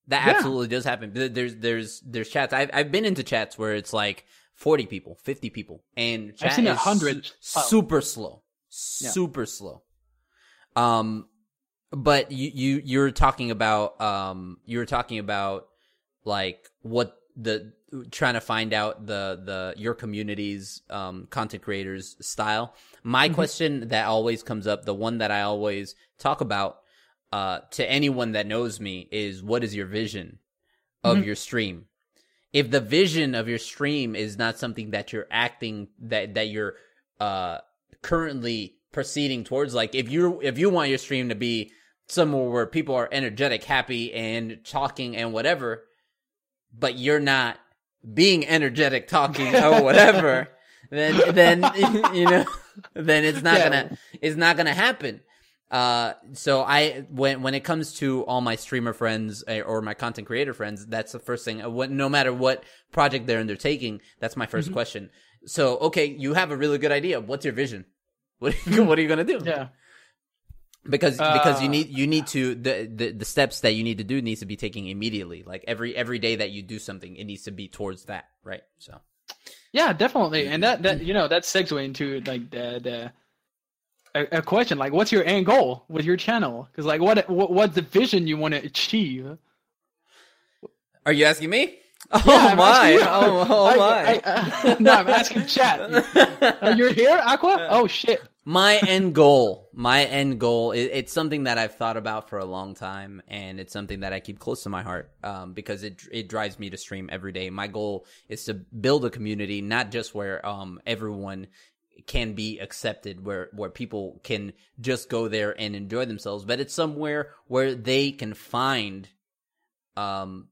That yeah. absolutely does happen. There's there's there's chats. I've I've been into chats where it's like forty people, fifty people, and chat I've seen is one hundred. Su- super slow, yeah. super slow. Um, but you you you're talking about um you're talking about like what the trying to find out the the your community's um content creators style. My mm-hmm. question that always comes up, the one that I always talk about. Uh, to anyone that knows me is, what is your vision of mm-hmm. your stream? If the vision of your stream is not something that you're acting that that you're uh, currently proceeding towards, like if you if you want your stream to be somewhere where people are energetic, happy, and talking and whatever, but you're not being energetic, talking or whatever, then then you know then it's not yeah. gonna it's not gonna happen. Uh, so I, when, when it comes to all my streamer friends or my content creator friends, that's the first thing, no matter what project they're undertaking, that's my first mm-hmm. question. So, okay, you have a really good idea. What's your vision? What, what are you going to do? Yeah. Because, uh, because you need, you need to, the, the, the steps that you need to do needs to be taken immediately. Like every, every day that you do something, it needs to be towards that. Right. So. Yeah, definitely. And that, that, you know, that segues into like the, the. A question like, what's your end goal with your channel? Because like, what, what what's the vision you want to achieve? Are you asking me? Oh yeah, my! Oh, oh I, my! I, I, uh, no, I'm asking chat. Are you here, Aqua? Oh shit! My end goal, my end goal. It, it's something that I've thought about for a long time, and it's something that I keep close to my heart um, because it it drives me to stream every day. My goal is to build a community, not just where um everyone. Can be accepted where, where people can just go there and enjoy themselves, but it's somewhere where they can find, um,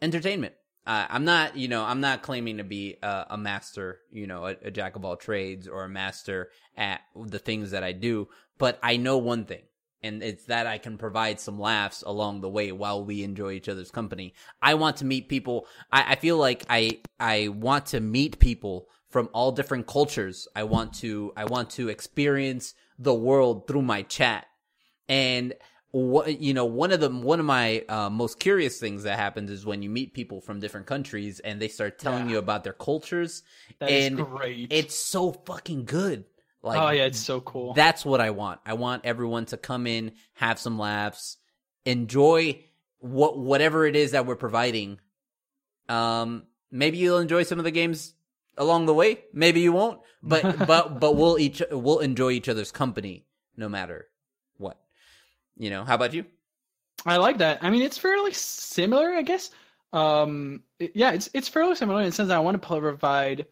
entertainment. Uh, I'm not, you know, I'm not claiming to be a, a master, you know, a, a jack of all trades or a master at the things that I do, but I know one thing, and it's that I can provide some laughs along the way while we enjoy each other's company. I want to meet people. I, I feel like I, I want to meet people from all different cultures. I want to I want to experience the world through my chat. And what, you know, one of the one of my uh, most curious things that happens is when you meet people from different countries and they start telling yeah. you about their cultures. That and is great. It's so fucking good. Like, oh yeah, it's so cool. That's what I want. I want everyone to come in, have some laughs, enjoy what whatever it is that we're providing. Um, maybe you'll enjoy some of the games along the way, maybe you won't, but but but we'll each we'll enjoy each other's company no matter what. You know, how about you? I like that. I mean, it's fairly similar, I guess. Um, it, yeah, it's it's fairly similar in the sense that I want to provide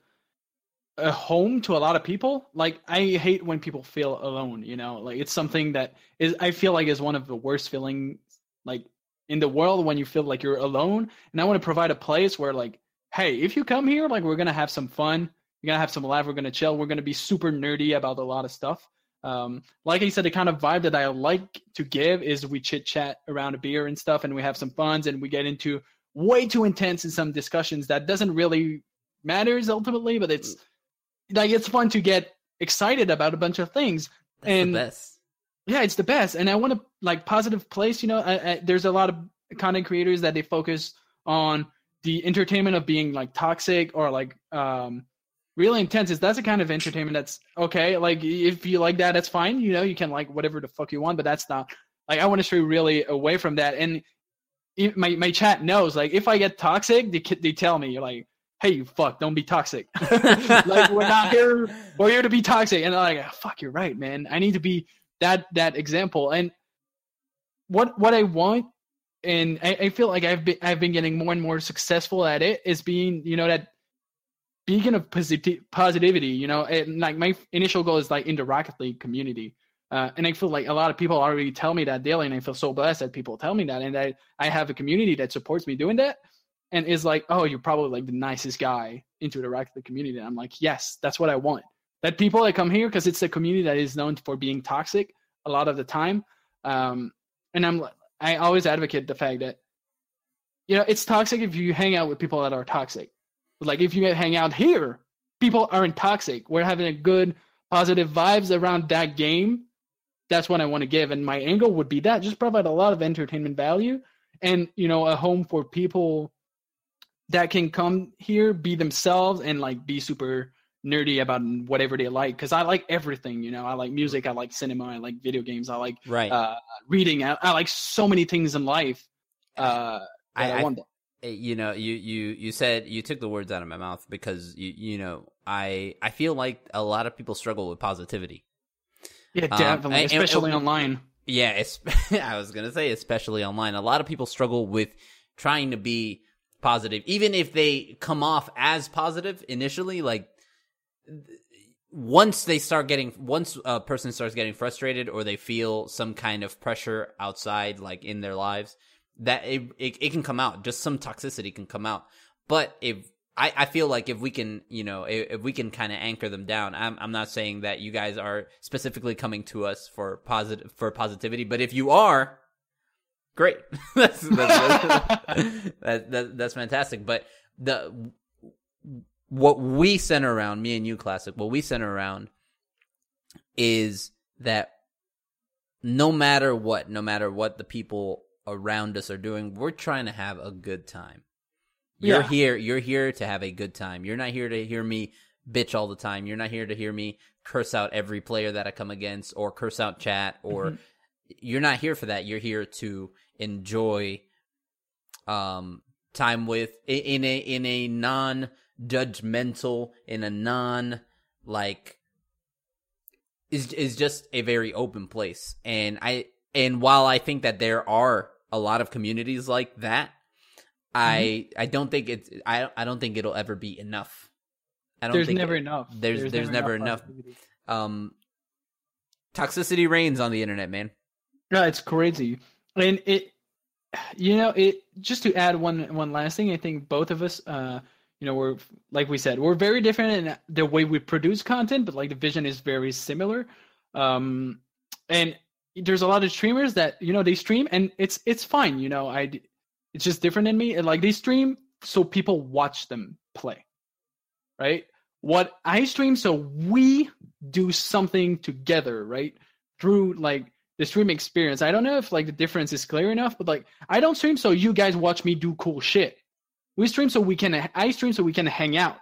a home to a lot of people. Like, I hate when people feel alone. You know, like it's something that is I feel like is one of the worst feelings like in the world when you feel like you're alone. And I want to provide a place where like, hey, if you come here, like, we're going to have some fun. You're going to have some laugh. We're going to chill. We're going to be super nerdy about a lot of stuff. Um, like I said, the kind of vibe that I like to give is we chit-chat around a beer and stuff, and we have some funs, and we get into way too intense in some discussions that doesn't really matter ultimately, but it's like it's fun to get excited about a bunch of things. That's and, the best. Yeah, it's the best. And I want to, like, positive place, you know. I, I, there's a lot of content creators that they focus on the entertainment of being like toxic or like um, really intense. Is that's the kind of entertainment that's okay. Like, if you like that, that's fine. You know, you can like whatever the fuck you want, but that's not like, I want to stay really away from that. And it, my, my chat knows, like, if I get toxic, they, they tell me, you're like, hey, you fuck, don't be toxic. Like, we're not here. We're here to be toxic. And I'm like, oh, fuck, you're right, man. I need to be that, that example. And what, what I want, and I, I feel like I've been I've been getting more and more successful at it, is being, you know, that beacon of posit- positivity, you know. And like my initial goal is like in the Rocket League community. Uh, and I feel like a lot of people already tell me that daily, and I feel so blessed that people tell me that. And I, I have a community that supports me doing that and is like, oh, you're probably like the nicest guy into the Rocket League community. And I'm like, yes, that's what I want. That people that come here, because it's a community that is known for being toxic, a lot of the time. Um, and I'm I always advocate the fact that, you know, it's toxic if you hang out with people that are toxic. Like, if you hang out here, people aren't toxic. We're having a good, positive vibes around that game. That's what I want to give. And my angle would be that. Just provide a lot of entertainment value and, you know, a home for people that can come here, be themselves, and, like, be super nerdy about whatever they like. Because I like everything, you know. I like music. I like cinema. I like video games. I like right. uh, reading. I, I like so many things in life. Uh, I, I, I want that. You know, you, you, you said, you took the words out of my mouth because, you you know, I I feel like a lot of people struggle with positivity. Yeah, definitely, um, especially and, and, online. Yeah, it's, I was going to say especially online. A lot of people struggle with trying to be positive, even if they come off as positive initially. Like, once they start getting, once a person starts getting frustrated or they feel some kind of pressure outside, like in their lives, that it, it it can come out. Just some toxicity can come out. But if I, I feel like if we can, you know, if, if we can kind of anchor them down, I'm I'm not saying that you guys are specifically coming to us for positive for positivity, but if you are, great. that's that's, that, that, that's fantastic. But the what we center around, me and you, Classic, what we center around is that no matter what, no matter what the people around us are doing, we're trying to have a good time. You're yeah. here you're here to have a good time. You're not here to hear me bitch all the time. You're not here to hear me curse out every player that I come against or curse out chat or mm-hmm. You're not here for that. You're here to enjoy um time with in a in a non-judgmental, in a non like is is just a very open place. And I And while I think that there are a lot of communities like that, I mm-hmm. I don't think it's I I don't think it'll ever be enough. I don't. There's think never it, enough. There's there's, there's never enough. enough. Um, toxicity reigns on the internet, man. Yeah, it's crazy, and it, you know, it. Just to add one one last thing, I think both of us, uh, you know, we're like we said, we're very different in the way we produce content, but like the vision is very similar, um, and. There's a lot of streamers that, you know, they stream and it's it's fine, you know. I it's just different than me. And like, they stream so people watch them play, right? What I stream so we do something together, right? Through like the stream experience. I don't know if like the difference is clear enough, but like, I don't stream so you guys watch me do cool shit. We stream so we can I stream so we can hang out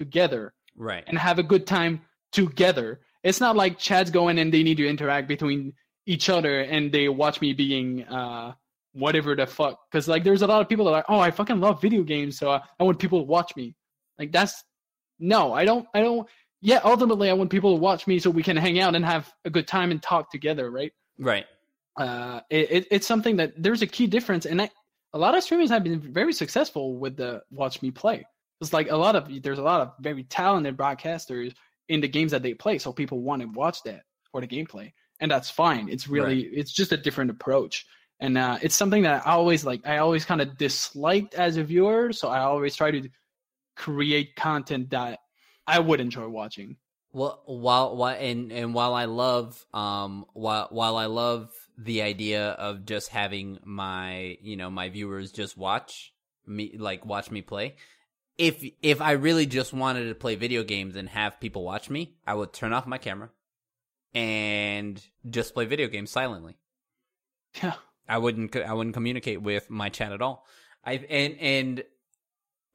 together, right? And have a good time together. It's not like chats going and they need to interact between each other and they watch me being uh whatever the fuck, because like there's a lot of people that are like, oh, I fucking love video games, so I, I want people to watch me. Like, that's no I don't I don't yeah ultimately I want people to watch me so we can hang out and have a good time and talk together, right right uh it, it it's something that there's a key difference. And I, a lot of streamers have been very successful with the watch me play. It's like a lot of there's a lot of very talented broadcasters in the games that they play, so people want to watch that for the gameplay. And that's fine. It's really, right. It's just a different approach. And uh, it's something that I always like, I always kind of disliked as a viewer. So I always try to create content that I would enjoy watching. Well, while, while and, and while I love, um, while, while I love the idea of just having my, you know, my viewers just watch me, like watch me play. If, if I really just wanted to play video games and have people watch me, I would turn off my camera and just play video games silently. Yeah, I wouldn't. I wouldn't communicate with my chat at all. I and and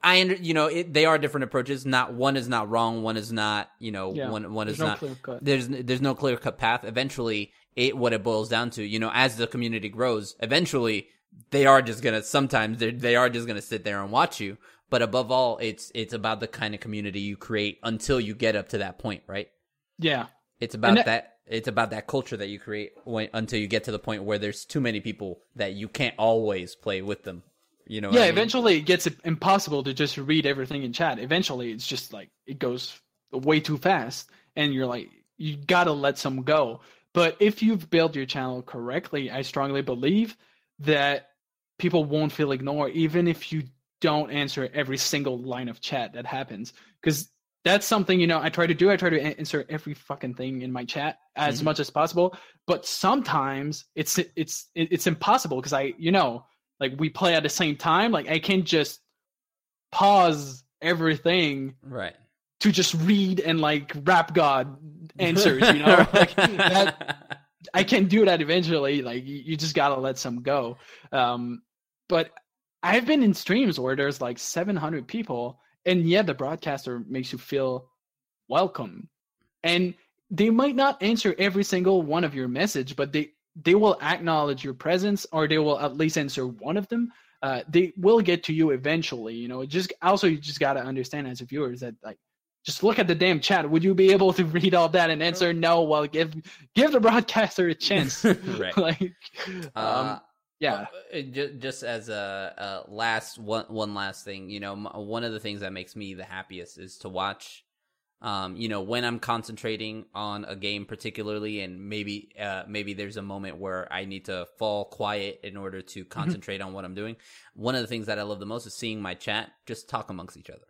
I, you know, it, they are different approaches. Not one is not wrong. One is not, you know, yeah. one one there's is no not. Clear cut. There's there's no clear cut path. Eventually, it what it boils down to, you know, as the community grows, eventually they are just gonna. Sometimes they they are just gonna sit there and watch you. But above all, it's it's about the kind of community you create until you get up to that point, right? Yeah. It's about that, that. It's about that culture that you create when, until you get to the point where there's too many people that you can't always play with them. You know. Yeah. I mean? Eventually, it gets impossible to just read everything in chat. Eventually, it's just like it goes way too fast, and you're like, you gotta let some go. But if you've built your channel correctly, I strongly believe that people won't feel ignored, even if you don't answer every single line of chat that happens, because that's something, you know, I try to do. I try to insert every fucking thing in my chat as mm-hmm. much as possible. But sometimes it's it's it's impossible because I, you know, like we play at the same time. Like I can't just pause everything, right, to just read and like rap God answers. You know, like that. I can do that eventually. Like you just gotta let some go. Um, but I've been in streams where there's like seven hundred people. And yeah, the broadcaster makes you feel welcome. And they might not answer every single one of your message, but they, they will acknowledge your presence, or they will at least answer one of them. Uh, they will get to you eventually. You know, just also you just got to understand as a viewer that like, just look at the damn chat. Would you be able to read all that and answer no? Well, give give the broadcaster a chance. Right. Like, um, uh... Yeah. Just as a, a last one, one last thing, you know, one of the things that makes me the happiest is to watch, um, you know, when I'm concentrating on a game particularly, and maybe, uh, maybe there's a moment where I need to fall quiet in order to concentrate mm-hmm. on what I'm doing. One of the things that I love the most is seeing my chat just talk amongst each other.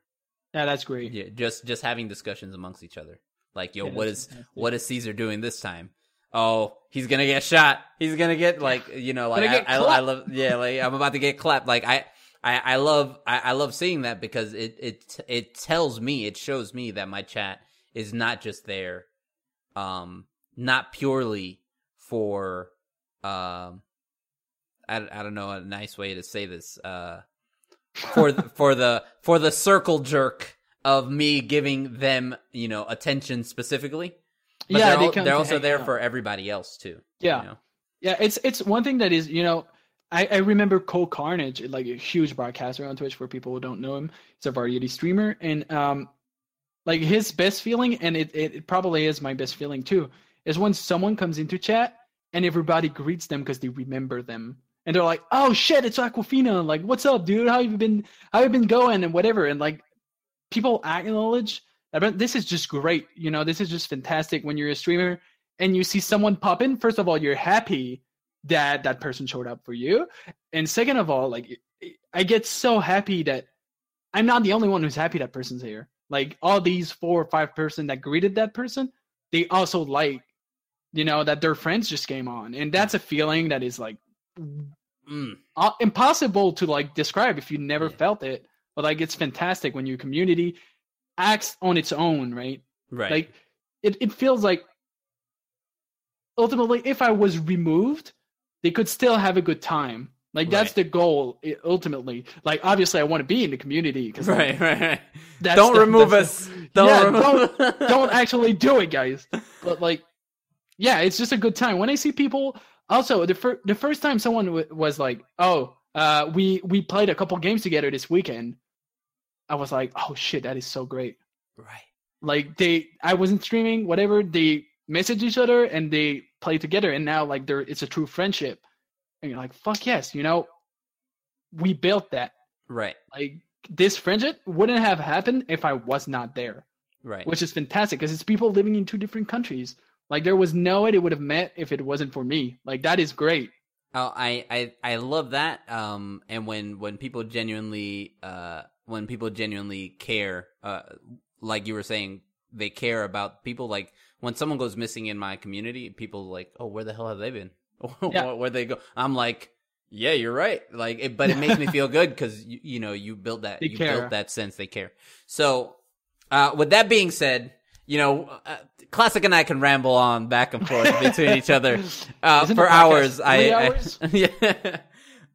Yeah, that's great. Yeah, just just having discussions amongst each other, like, yo, yeah, what is what is Caesar doing this time? Oh, he's gonna get shot. He's gonna get like, you know, like I, I, I love, yeah, like I'm about to get clapped. Like I, I, I love, I, I love seeing that because it, it, it tells me, it shows me that my chat is not just there, um, not purely for, um, I, I don't know a nice way to say this, uh, for the, for the for the circle jerk of me giving them, you know, attention specifically. But yeah, they're, all, they they're also there out. For everybody else too. Yeah, you know? Yeah. It's it's one thing that is, you know, I, I remember Cole Carnage, like a huge broadcaster on Twitch for people who don't know him. He's a variety streamer, and um, like his best feeling, and it, it, it probably is my best feeling too, is when someone comes into chat and everybody greets them because they remember them, and they're like, "Oh shit, it's Aquafina! Like, what's up, dude? How you been? How you been going?" and whatever, and like people acknowledge. But this is just great, you know, this is just fantastic when you're a streamer and you see someone pop in. First of all, you're happy that that person showed up for you. And second of all, like, I get so happy that I'm not the only one who's happy that person's here. Like, all these four or five person that greeted that person, they also like, you know, that their friends just came on. And that's a feeling that is, like, mm. impossible to, like, describe if you never yeah. felt it. But, like, it's fantastic when your community acts on its own, right? Right. Like, it, it feels like, ultimately, if I was removed, they could still have a good time. Like, right. That's the goal, ultimately. Like, obviously, I want to be in the community. Because right, like, right, right. That's don't the, remove that's us. The, don't, yeah, remove. don't Don't actually do it, guys. But, like, yeah, it's just a good time. When I see people, also, the, fir- the first time someone w- was like, oh, uh, we, we played a couple games together this weekend. I was like, oh shit, that is so great. Right. Like they, I wasn't streaming, whatever. They message each other and they play together. And now like they're, it's a true friendship. And you're like, fuck yes. You know, we built that. Right. Like this friendship wouldn't have happened if I was not there. Right. Which is fantastic because it's people living in two different countries. Like there was no way they would have met if it wasn't for me. Like that is great. Oh, I, I, I love that. Um, and when, when people genuinely, uh, when people genuinely care, uh, like you were saying, they care about people. Like when someone goes missing in my community, people are like, oh, where the hell have they been? Yeah. Where'd they go? I'm like, yeah, you're right. Like, it, but it makes me feel good because you, you know, you build that, they you care. built that sense they care. So, uh, with that being said, you know, uh, Classic and I can ramble on back and forth between each other, uh, Isn't for hours. I, hours? I, yeah.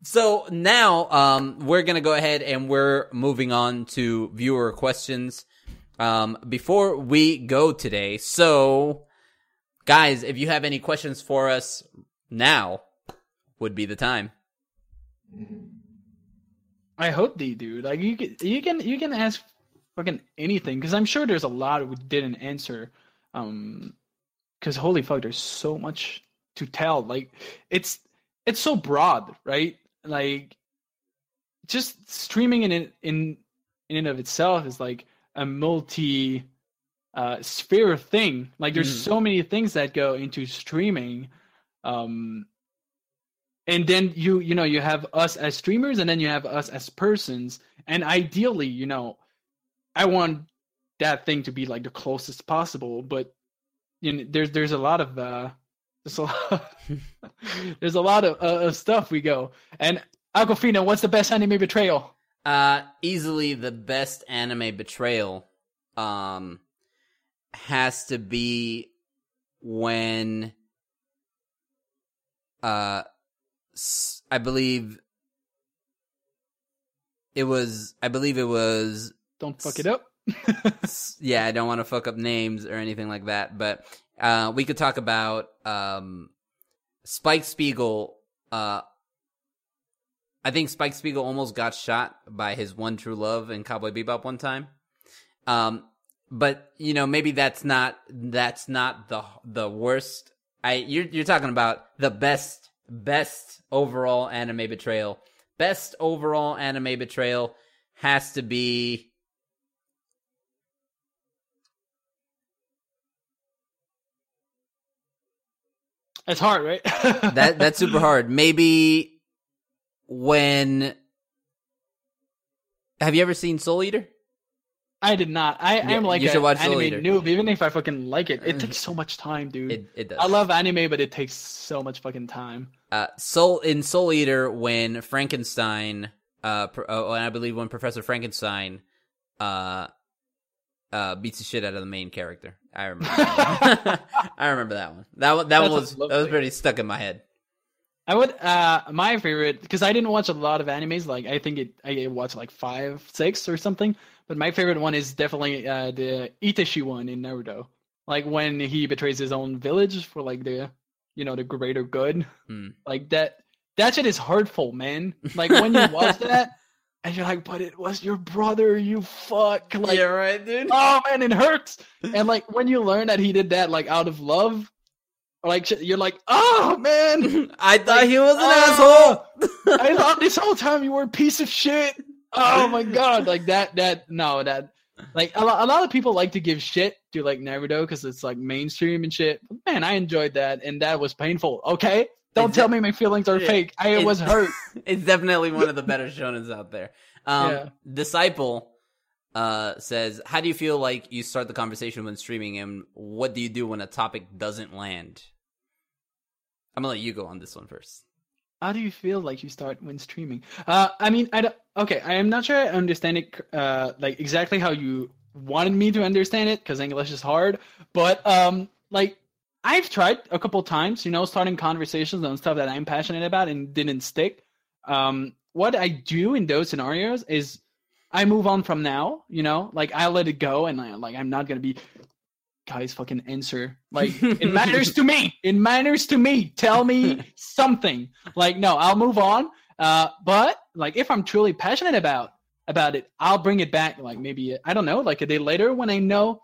So now um, we're going to go ahead and we're moving on to viewer questions um, before we go today. So, guys, if you have any questions for us, now would be the time. I hope they do. Like you can, you can, you can ask fucking anything because I'm sure there's a lot we didn't answer. Um, because holy fuck, there's so much to tell. Like it's it's so broad, right? Like just streaming in in in and of itself is like a multi uh sphere thing. Like there's mm. so many things that go into streaming, um and then you you know you have us as streamers and then you have us as persons, and ideally, you know, I want that thing to be like the closest possible. But you know, there's there's a lot of uh, there's a lot, there's a lot of, uh, of stuff we go. And Aquafina, what's the best anime betrayal? Uh, easily the best anime betrayal um has to be when uh I believe it was I believe it was don't fuck it up. Yeah, I don't want to fuck up names or anything like that, but uh, we could talk about um, Spike Spiegel. Uh, I think Spike Spiegel almost got shot by his one true love in Cowboy Bebop one time. Um, but you know, maybe that's not that's not the the worst. I you're you're talking about the best best overall anime betrayal. Best overall anime betrayal has to be. That's hard, right? that that's super hard. Maybe when... Have you ever seen Soul Eater? I did not. I am yeah, like an anime Eater. Noob, even if I fucking like it. It takes so much time, dude. It, it does. I love anime, but it takes so much fucking time. Uh, Soul in Soul Eater, when Frankenstein, uh, pro, oh, and I believe when Professor Frankenstein, uh, uh, beats the shit out of the main character. I remember. I remember that one. That one. That That's one was that was pretty stuck in my head. I would. Uh, my favorite, because I didn't watch a lot of animes. Like I think it, I watched like five, six, or something. But my favorite one is definitely uh, the Itachi one in Naruto. Like when he betrays his own village for like the, you know, the greater good. Hmm. Like that. That shit is hurtful, man. Like when you watch that. And you're like, but it was your brother, you fuck. Like, yeah, right, dude. Oh, man, it hurts. And, like, when you learn that he did that, like, out of love, like, you're like, oh, man. I thought like, he was an oh, asshole. I thought this whole time you were a piece of shit. Oh, my God. Like, that, that, no, that. Like, a lot, a lot of people like to give shit to, like, Naruto because it's, like, mainstream and shit. But, man, I enjoyed that, and that was painful, okay? Don't it's tell me my feelings are fake. I it, was hurt. It's definitely one of the better shonens out there. Um, yeah. Disciple uh, says, how do you feel like you start the conversation when streaming, and what do you do when a topic doesn't land? I'm going to let you go on this one first. How do you feel like you start when streaming? Uh, I mean, I don't, okay, I am not sure I understand it uh, like exactly how you wanted me to understand it, because English is hard, but um, like, I've tried a couple times, you know, starting conversations on stuff that I'm passionate about and didn't stick. Um, what I do in those scenarios is I move on from now, you know, like I let it go and I, like I'm not going to be, guys, fucking answer. Like it matters to me. It matters to me. Tell me something. Like, no, I'll move on. Uh, but like if I'm truly passionate about about it, I'll bring it back. Like maybe, I don't know, like a day later when I know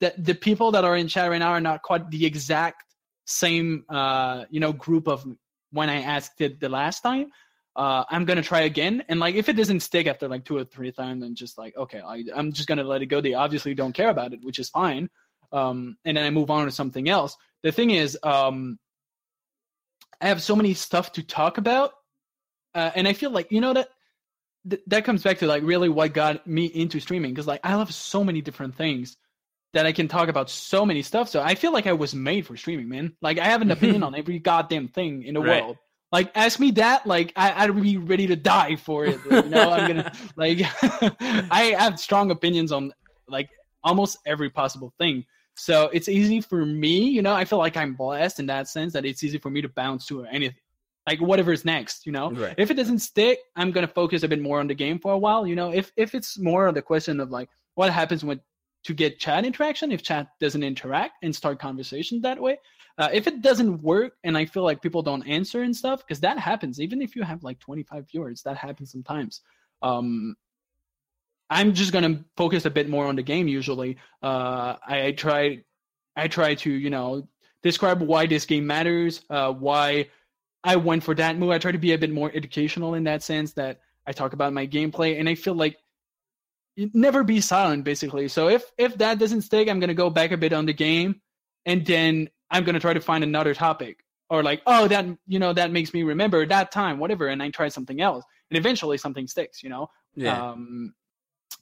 that the people that are in chat right now are not quite the exact same, uh, you know, group of when I asked it the last time. Uh, I'm going to try again. And, like, if it doesn't stick after, like, two or three times, then just, like, okay, I, I'm just going to let it go. They obviously don't care about it, which is fine. Um, and then I move on to something else. The thing is, um, I have so many stuff to talk about. Uh, and I feel like, you know, that th- that comes back to, like, really what got me into streaming. Because, like, I love so many different things that I can talk about so many stuff. So I feel like I was made for streaming, man. Like I have an opinion on every goddamn thing in the right. world. Like ask me that, like I, I'd be ready to die for it. Like, you know, I'm gonna like I have strong opinions on like almost every possible thing. So it's easy for me, you know, I feel like I'm blessed in that sense that it's easy for me to bounce to anything. Like whatever's next, you know, right. If it doesn't stick, I'm going to focus a bit more on the game for a while. You know, if, if it's more on the question of like what happens when, to get chat interaction if chat doesn't interact and start conversation that way. Uh, if it doesn't work and I feel like people don't answer and stuff, because that happens, even if you have like twenty-five viewers, that happens sometimes. Um, I'm just going to focus a bit more on the game usually. Uh, I, I try I try to, you know, describe why this game matters, uh, why I went for that move. I try to be a bit more educational in that sense that I talk about my gameplay, and I feel like you'd never be silent, basically. So if if that doesn't stick, I'm going to go back a bit on the game, and then I'm going to try to find another topic. Or like, oh, that, you know, that makes me remember that time, whatever, and I try something else. And eventually something sticks, you know? Yeah. Um,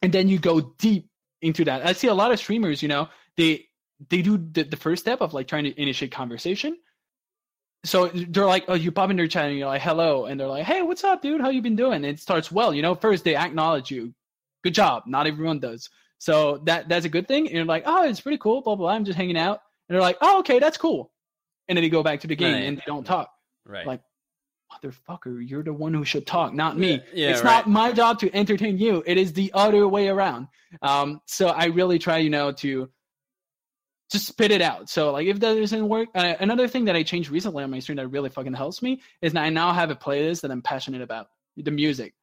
and then you go deep into that. I see a lot of streamers, you know, they they do the, the first step of like trying to initiate conversation. So they're like, oh, you pop in their chat and you're like, hello. And they're like, hey, what's up, dude? How you been doing? And it starts well, you know, first they acknowledge you. Good job. Not everyone does. So that that's a good thing. And you're like, oh, it's pretty cool, blah, blah, blah. I'm just hanging out. And they're like, oh, okay, that's cool. And then they go back to the game right. and they don't talk. Right. Like, motherfucker, you're the one who should talk, not me. Yeah, yeah, it's right. not my job to entertain you. It is the other way around. Um, so I really try, you know, to just spit it out. So, like, if that doesn't work, uh, another thing that I changed recently on my stream that really fucking helps me is that I now have a playlist that I'm passionate about, the music.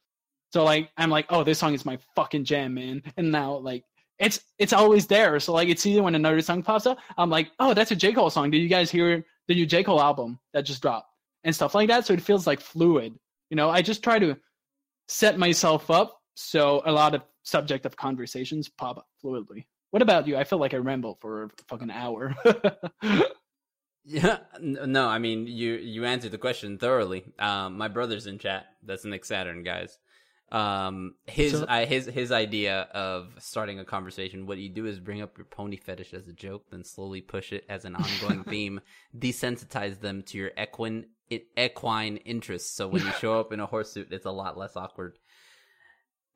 So, like, I'm like, oh, this song is my fucking jam, man. And now, like, it's it's always there. So, like, it's either when another song pops up, I'm like, oh, that's a J. Cole song. Did you guys hear the new J. Cole album that just dropped? And stuff like that. So it feels like fluid. You know, I just try to set myself up so a lot of subject of conversations pop up fluidly. What about you? I feel like I ramble for a fucking hour. Yeah, no, I mean, you, you answered the question thoroughly. Um, my brother's in chat. That's Nick Saturn, guys. Um, his, so, I, his, his idea of starting a conversation, what you do is bring up your pony fetish as a joke, then slowly push it as an ongoing theme, desensitize them to your equine, equine interests. So when you show up in a horse suit, it's a lot less awkward.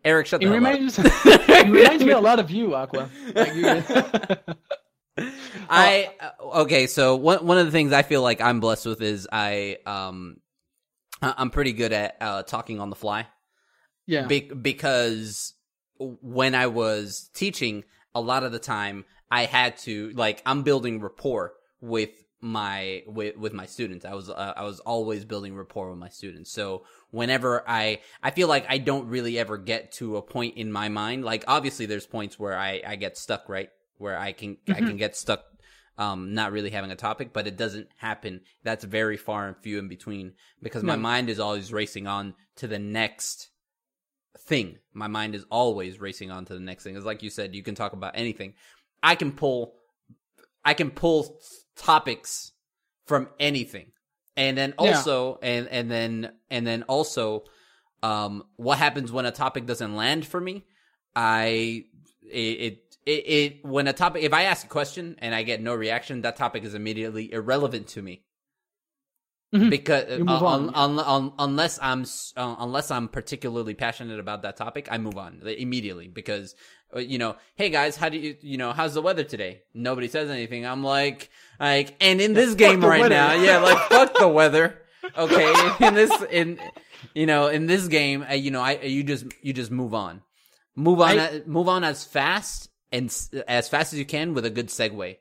Eric, shut the hell reminds, up. It reminds me a lot of you, Aqua. Like you. I, okay. So one, one of the things I feel like I'm blessed with is I, um, I'm pretty good at, uh, talking on the fly. Yeah, Be- because when I was teaching, a lot of the time I had to, like, I'm building rapport with my with, with my students. I was uh, I was always building rapport with my students. So whenever I I feel like I don't really ever get to a point in my mind. Like, obviously, there's points where I, I get stuck, right? Where I can mm-hmm. I can get stuck, um, not really having a topic, but it doesn't happen. That's very far and few in between because my no. mind is always racing on to the next. thing. My mind is always racing on to the next thing. It's like you said, you can talk about anything. I can pull, I can pull topics from anything. And then also, yeah. and, and then, and then also, um, what happens when a topic doesn't land for me? I, it, it, it, when a topic, if I ask a question and I get no reaction, that topic is immediately irrelevant to me. Mm-hmm. Because uh, on. Un, un, un, unless I'm uh, unless I'm particularly passionate about that topic, I move on immediately. Because uh, you know, hey guys, how do you you know how's the weather today? Nobody says anything. I'm like like, and in this yeah, game right now, yeah, like fuck the weather. Okay, in this in you know in this game, uh, you know, I you just you just move on, move on, I, at, move on as fast and as fast as you can with a good segue.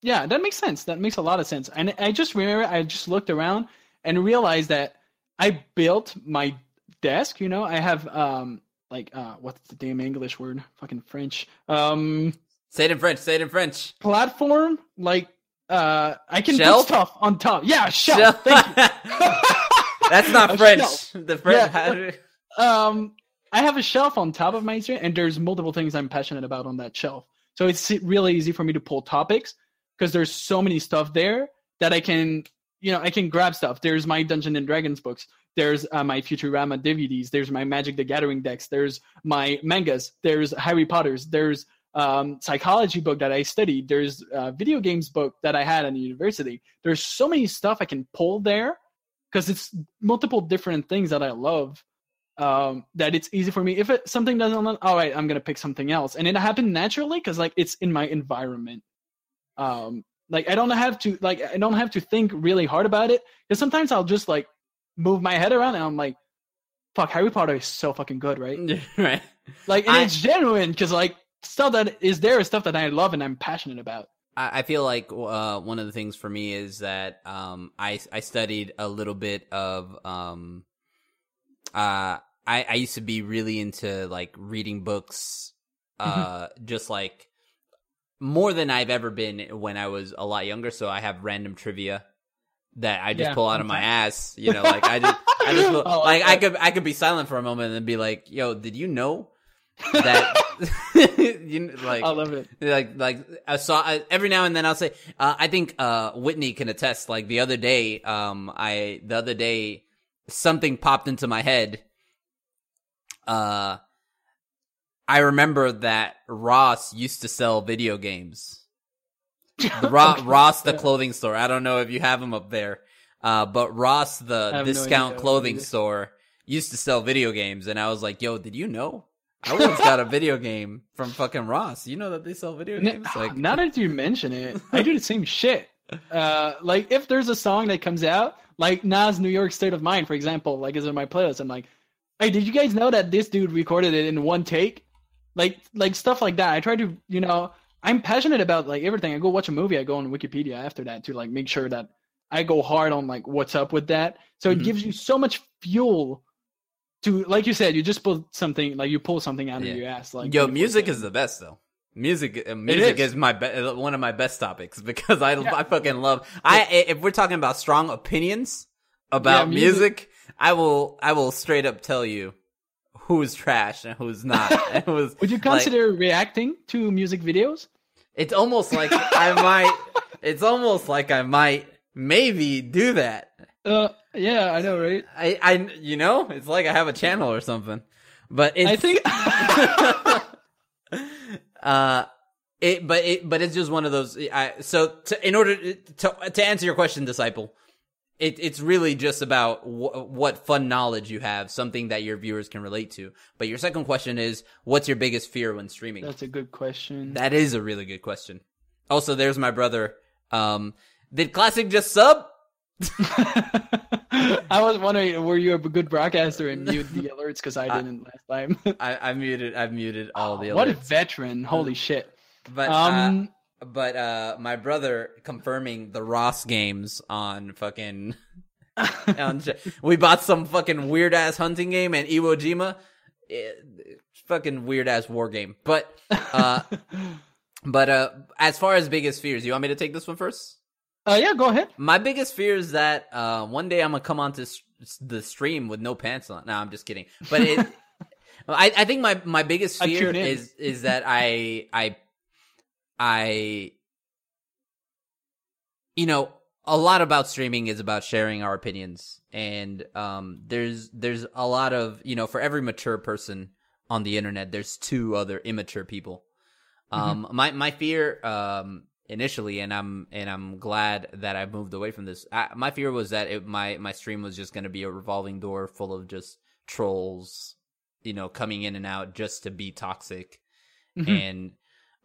Yeah, that makes sense. That makes a lot of sense. And I just remember I just looked around and realized that I built my desk. You know, I have um like uh what's the damn English word? Fucking French. Um, say it in French. Say it in French. Platform, like uh, I can shelf? put stuff on top. Yeah, shelf. shelf. Thank you. That's not French. Shelf. The French. Yeah, like, um, I have a shelf on top of my screen, and there's multiple things I'm passionate about on that shelf. So it's really easy for me to pull topics. Because there's so many stuff there that I can, you know, I can grab stuff. There's my Dungeons and Dragons books. There's uh, my Futurama D V Ds. There's my Magic the Gathering decks. There's my mangas. There's Harry Potter's. There's um, psychology book that I studied. There's uh, video games book that I had in the university. There's so many stuff I can pull there because it's multiple different things that I love um, that it's easy for me. If it, something doesn't love, all right, I'm going to pick something else. And it happened naturally because, like, it's in my environment. Um, like I don't have to, like, I don't have to think really hard about it. Cause sometimes I'll just like move my head around and I'm like, fuck, Harry Potter is so fucking good. Right. Right. Like, and I, it's genuine. Cause like stuff that is there is stuff that I love and I'm passionate about. I, I feel like, uh, one of the things for me is that, um, I, I studied a little bit of, um, uh, I, I used to be really into like reading books, uh, mm-hmm. just like, more than I've ever been when I was a lot younger, so I have random trivia that I just yeah, pull out of my ass. You know, like I just, I just pull, oh, like okay. I could, I could be silent for a moment and then be like, "Yo, did you know that?" you, like, I love it. Like, like I saw I, every now and then I'll say, uh, "I think uh, Whitney can attest." Like the other day, um, I the other day something popped into my head. Uh, I remember that Ross used to sell video games. The Ro- okay. Ross, the clothing store. I don't know if you have him up there, uh, but Ross, the discount no clothing store, used to sell video games. And I was like, yo, did you know? I once got a video game from fucking Ross. You know that they sell video games? Like, now that you mention it, I do the same shit. Uh, like, if there's a song that comes out, like Nas' New York State of Mind, for example, like is in my playlist. I'm like, hey, did you guys know that this dude recorded it in one take? Like, like stuff like that. I try to, you know, I'm passionate about like everything. I go watch a movie. I go on Wikipedia after that to like make sure that I go hard on like what's up with that. So mm-hmm. it gives you so much fuel to, like you said, you just pull something, like you pull something out yeah. of your ass. Like, yo, music is the best though. Music, uh, music is. is my be- one of my best topics because I, yeah. I fucking love. I if we're talking about strong opinions about yeah, music, music, I will I will straight up tell you. Who's trash and who's not. It was, would you consider like, reacting to music videos? It's almost like I might. It's almost like I might maybe do that. Uh, yeah, I know, right? I, I, you know, it's like I have a channel or something. But it's, I think, uh, it, but it, but it's just one of those. I so to, in order to to answer your question, Disciple. It it's really just about w- what fun knowledge you have, something that your viewers can relate to. But your second question is, what's your biggest fear when streaming? That's a good question. That is a really good question. Also, there's my brother. Um, did Classic just sub? I was wondering, were you a good broadcaster and mute the alerts? Because I didn't I, last time. I, I muted. I've muted all oh, the alerts. What a veteran! Holy shit! But. Um, uh, But uh, my brother confirming the Ross games on fucking. on, we bought some fucking weird ass hunting game and Iwo Jima, it, fucking weird ass war game. But, uh, but uh, as far as biggest fears, you want me to take this one first? Uh, yeah, go ahead. My biggest fear is that uh, one day I'm gonna come onto the stream with no pants on. No, I'm just kidding. But it, I, I think my, my biggest fear is is that I I. I, you know, a lot about streaming is about sharing our opinions, and um, there's there's a lot of, you know, for every mature person on the internet, there's two other immature people. Mm-hmm. Um, my my fear um initially, and I'm and I'm glad that I moved away from this. I, my fear was that it, my my stream was just going to be a revolving door full of just trolls, you know, coming in and out just to be toxic, mm-hmm. and.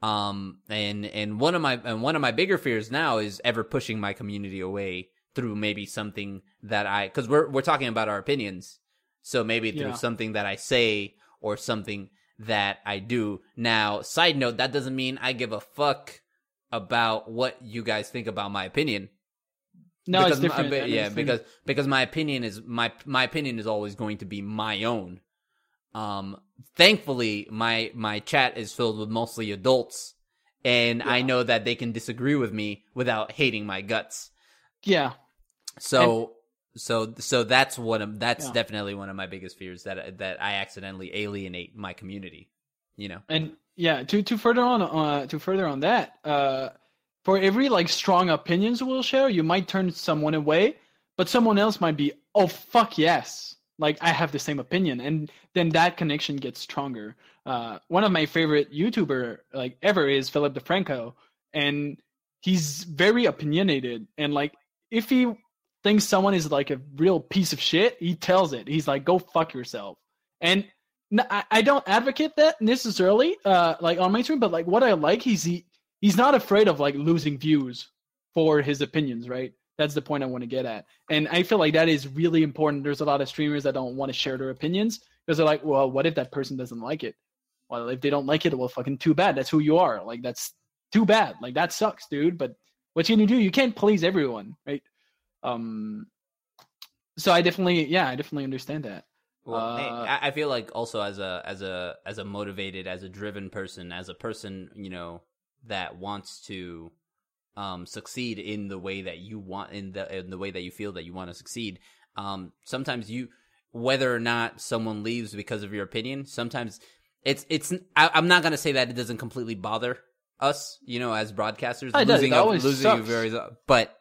Um, and, and one of my, and one of my bigger fears now is ever pushing my community away through maybe something that I, cause we're, we're talking about our opinions. So maybe through yeah. something that I say or something that I do. Now, side note, that doesn't mean I give a fuck about what you guys think about my opinion. No, because it's different. My, yeah, because, because my opinion is, my, my opinion is always going to be my own. Um, thankfully my, my chat is filled with mostly adults and yeah. I know that they can disagree with me without hating my guts. Yeah. So, and, so, so that's one of, that's yeah. definitely one of my biggest fears that, that I accidentally alienate my community, you know? And yeah, to, to further on, uh, to further on that, uh, for every like strong opinions we'll share, you might turn someone away, but someone else might be, oh, fuck yes. Like, I have the same opinion, and then that connection gets stronger. Uh, one of my favorite YouTuber, like, ever is Philip DeFranco, and he's very opinionated, and, like, if he thinks someone is, like, a real piece of shit, he tells it. He's like, go fuck yourself. And no, I, I don't advocate that necessarily, uh, like, on my stream, but, like, what I like is he, he's not afraid of, like, losing views for his opinions, right? That's the point I want to get at. And I feel like that is really important. There's a lot of streamers that don't want to share their opinions because they're like, well, what if that person doesn't like it? Well, if they don't like it, well, fucking too bad. That's who you are. Like, that's too bad. Like, that sucks, dude. But what you can do, you can't please everyone, right? Um, so I definitely, yeah, I definitely understand that. Well, uh, hey, I feel like also as a, as a, as a motivated, as a driven person, as a person, you know, that wants to, um, succeed in the way that you want, in the in the way that you feel that you want to succeed. Um, sometimes you, whether or not someone leaves because of your opinion, sometimes it's it's. I, I'm not gonna say that it doesn't completely bother us, you know, as broadcasters I losing does, up, losing you very, but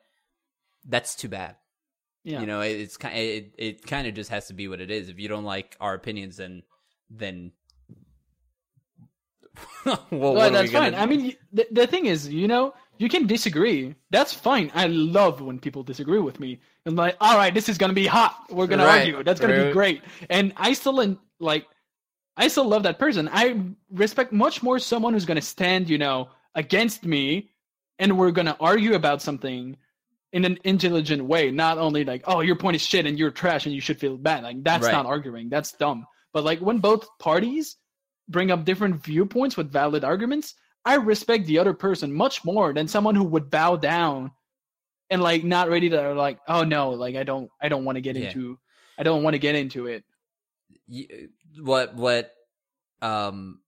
that's too bad. Yeah, you know, it, it's kind it it kind of just has to be what it is. If you don't like our opinions, then then well, well, what that's fine. Gonna... I mean, the, the thing is, you know, you can disagree. That's fine. I love when people disagree with me. I'm like, all right, this is gonna be hot. We're gonna right. argue. That's gonna right. be great. And I still like, I still love that person. I respect much more someone who's gonna stand, you know, against me, and we're gonna argue about something in an intelligent way. Not only like, oh, your point is shit and you're trash and you should feel bad. Like that's right. not arguing. That's dumb. But like when both parties bring up different viewpoints with valid arguments, I respect the other person much more than someone who would bow down and like not ready to like, oh no, like I don't, I don't want to get yeah. into, I don't want to get into it. You, what, what, um,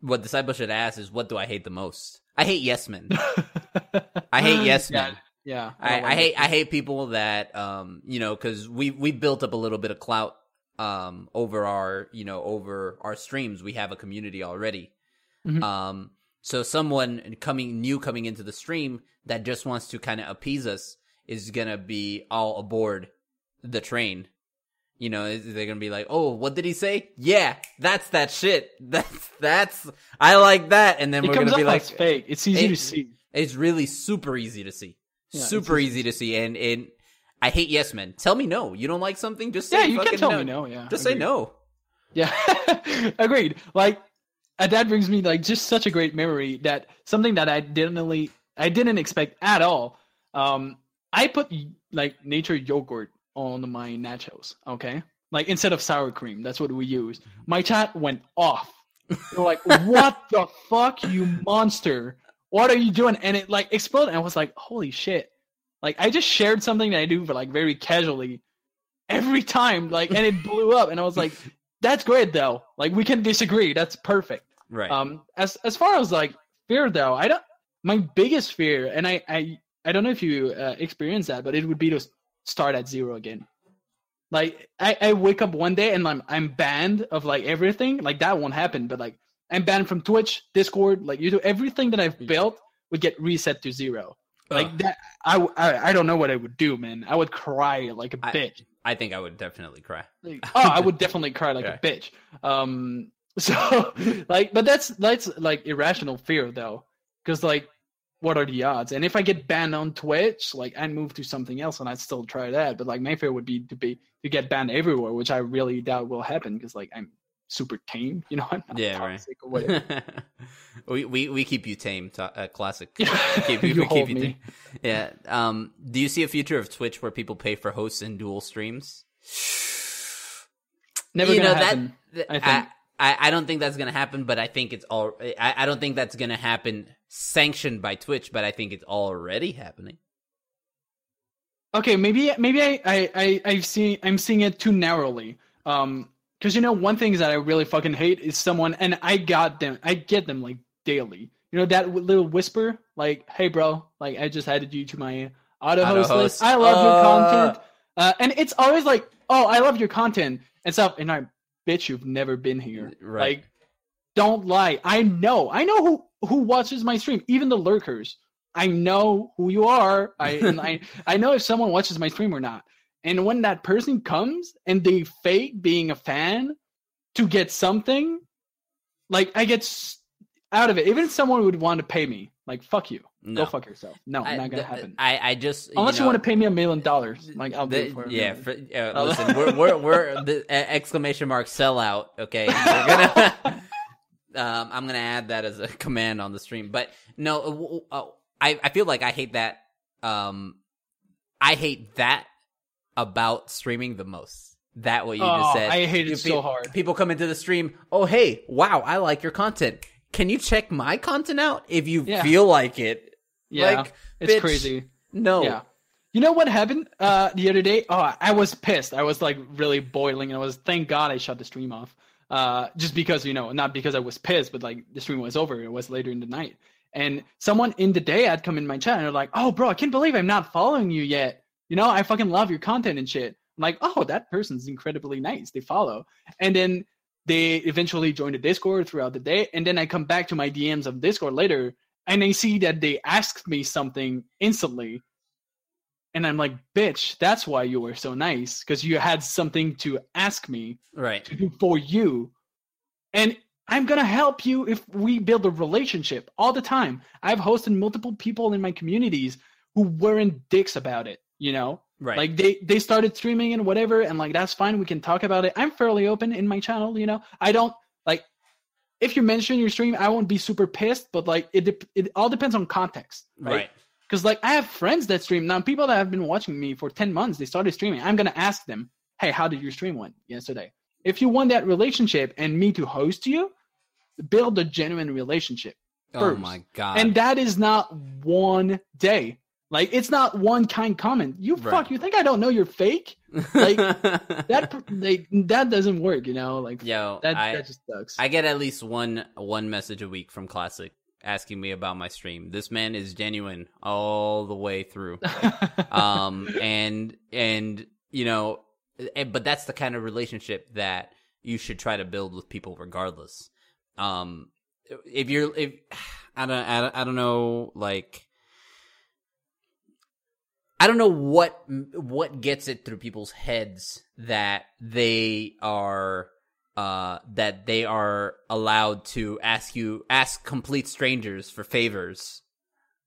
what Disciple should ask is, what do I hate the most? I hate yes men. I hate yes men. Yeah. yeah I, I, I hate, I hate people that, um, you know, cause we, we built up a little bit of clout, um, over our, you know, over our streams. We have a community already. Mm-hmm. Um, So someone coming new coming into the stream that just wants to kind of appease us is going to be all aboard the train. You know, they're going to be like, oh, what did he say? Yeah, that's that shit. That's, that's, I like that. And then it we're going to be like, fake. It's easy it, to see. It's really super easy to see. Yeah, super easy to see. And, and I hate yes men. Tell me no. You don't like something? Just say yeah, you fucking can tell no. me no. Yeah, just agreed. Say no. Yeah, agreed. Like, and that brings me like just such a great memory that something that I didn't really, I didn't expect at all. Um, I put like nature yogurt on my nachos. Okay. Like instead of sour cream, that's what we use. My chat went off. They're like, what the fuck, you monster? What are you doing? And it like exploded. And I was like, holy shit. Like I just shared something that I do, but like very casually every time, like, and it blew up. And I was like, that's great though. Like we can disagree. That's perfect. Right. Um. As as far as like fear though, I don't. My biggest fear, and I I, I don't know if you uh, experience that, but it would be to start at zero again. Like I, I wake up one day and I'm I'm banned of like everything. Like that won't happen, but like I'm banned from Twitch, Discord, like YouTube. Everything that I've built would get reset to zero. Like Ugh. that. I, I I don't know what I would do, man. I would cry like a I, bitch. I think I would definitely cry. Like, oh, I would definitely cry like yeah. a bitch. Um. So, like, but that's, that's, like, irrational fear, though, because, like, what are the odds? And if I get banned on Twitch, like, I'd move to something else and I'd still try that, but, like, my fear would be to be, to get banned everywhere, which I really doubt will happen, because, like, I'm super tame, you know, I'm not yeah, toxic right. or whatever. we, we, we keep you tame, to, uh, Classic. Keep, you we hold keep you tame. Me. Yeah, um, do you see a future of Twitch where people pay for hosts and dual streams? Never you gonna know, happen, that, I think. I, I, I don't think that's going to happen, but I think it's all. I, I don't think that's going to happen sanctioned by Twitch, but I think it's already happening. Okay, maybe maybe I I I I've seen I'm seeing it too narrowly. Um, because you know one thing that I really fucking hate is someone, and I got them, I get them like daily. You know that w- little whisper, like, "Hey, bro, like I just added you to my auto host list. I love uh... your content," uh, and it's always like, "Oh, I love your content and stuff," and I. Bitch, you've never been here. Right. Like, don't lie. I know. I know who, who watches my stream. Even the lurkers. I know who you are. I and I I know if someone watches my stream or not. And when that person comes and they fake being a fan to get something, like I get out of it. Even if someone would want to pay me, like fuck you. No. Go fuck yourself. No, I, not gonna th- happen. I, I just unless you, know, you want to pay me a million dollars, like I'll do it for yeah. For, uh, listen, we're we're, we're the, uh, exclamation mark sellout. Okay, we're gonna, um, I'm gonna add that as a command on the stream. But no, uh, I I feel like I hate that. Um, I hate that about streaming the most. That what you oh, just said. I hate it people, so hard. People come into the stream. Oh hey, wow! I like your content. Can you check my content out if you yeah. feel like it? Yeah, like, it's bitch, crazy. No. Yeah. You know what happened uh, the other day? Oh, I was pissed. I was like really boiling, and I was, thank God I shut the stream off. Uh, just because, you know, not because I was pissed, but like the stream was over. It was later in the night. And someone in the day had come in my chat, and they're like, oh, bro, I can't believe I'm not following you yet. You know, I fucking love your content and shit. I'm like, oh, that person's incredibly nice. They follow. And then they eventually joined the Discord throughout the day. And then I come back to my D Ms of Discord later, and I see that they asked me something instantly. And I'm like, bitch, that's why you were so nice. Because you had something to ask me right. to do for you. And I'm going to help you if we build a relationship all the time. I've hosted multiple people in my communities who weren't dicks about it, you know? Right. Like, they, they started streaming and whatever, and, like, that's fine. We can talk about it. I'm fairly open in my channel, you know? I don't, like, if you mention your stream, I won't be super pissed, but, like, it it all depends on context, right? Because, right. like, I have friends that stream. Now, people that have been watching me for ten months, they started streaming. I'm going to ask them, hey, how did your stream went yesterday? If you want that relationship and me to host you, build a genuine relationship first. Oh, my God. And that is not one day. Like, it's not one kind comment. You right. fuck, you think I don't know you're fake? Like, that like, that doesn't work, you know? Like, Yo, that, I, that just sucks. I get at least one one message a week from Classic asking me about my stream. This man is genuine all the way through. um, and, and you know, and, but that's the kind of relationship that you should try to build with people regardless. Um, if you're, if, I don't, I don't, I don't know, like, I don't know what, what gets it through people's heads that they are, uh, that they are allowed to ask you, ask complete strangers for favors.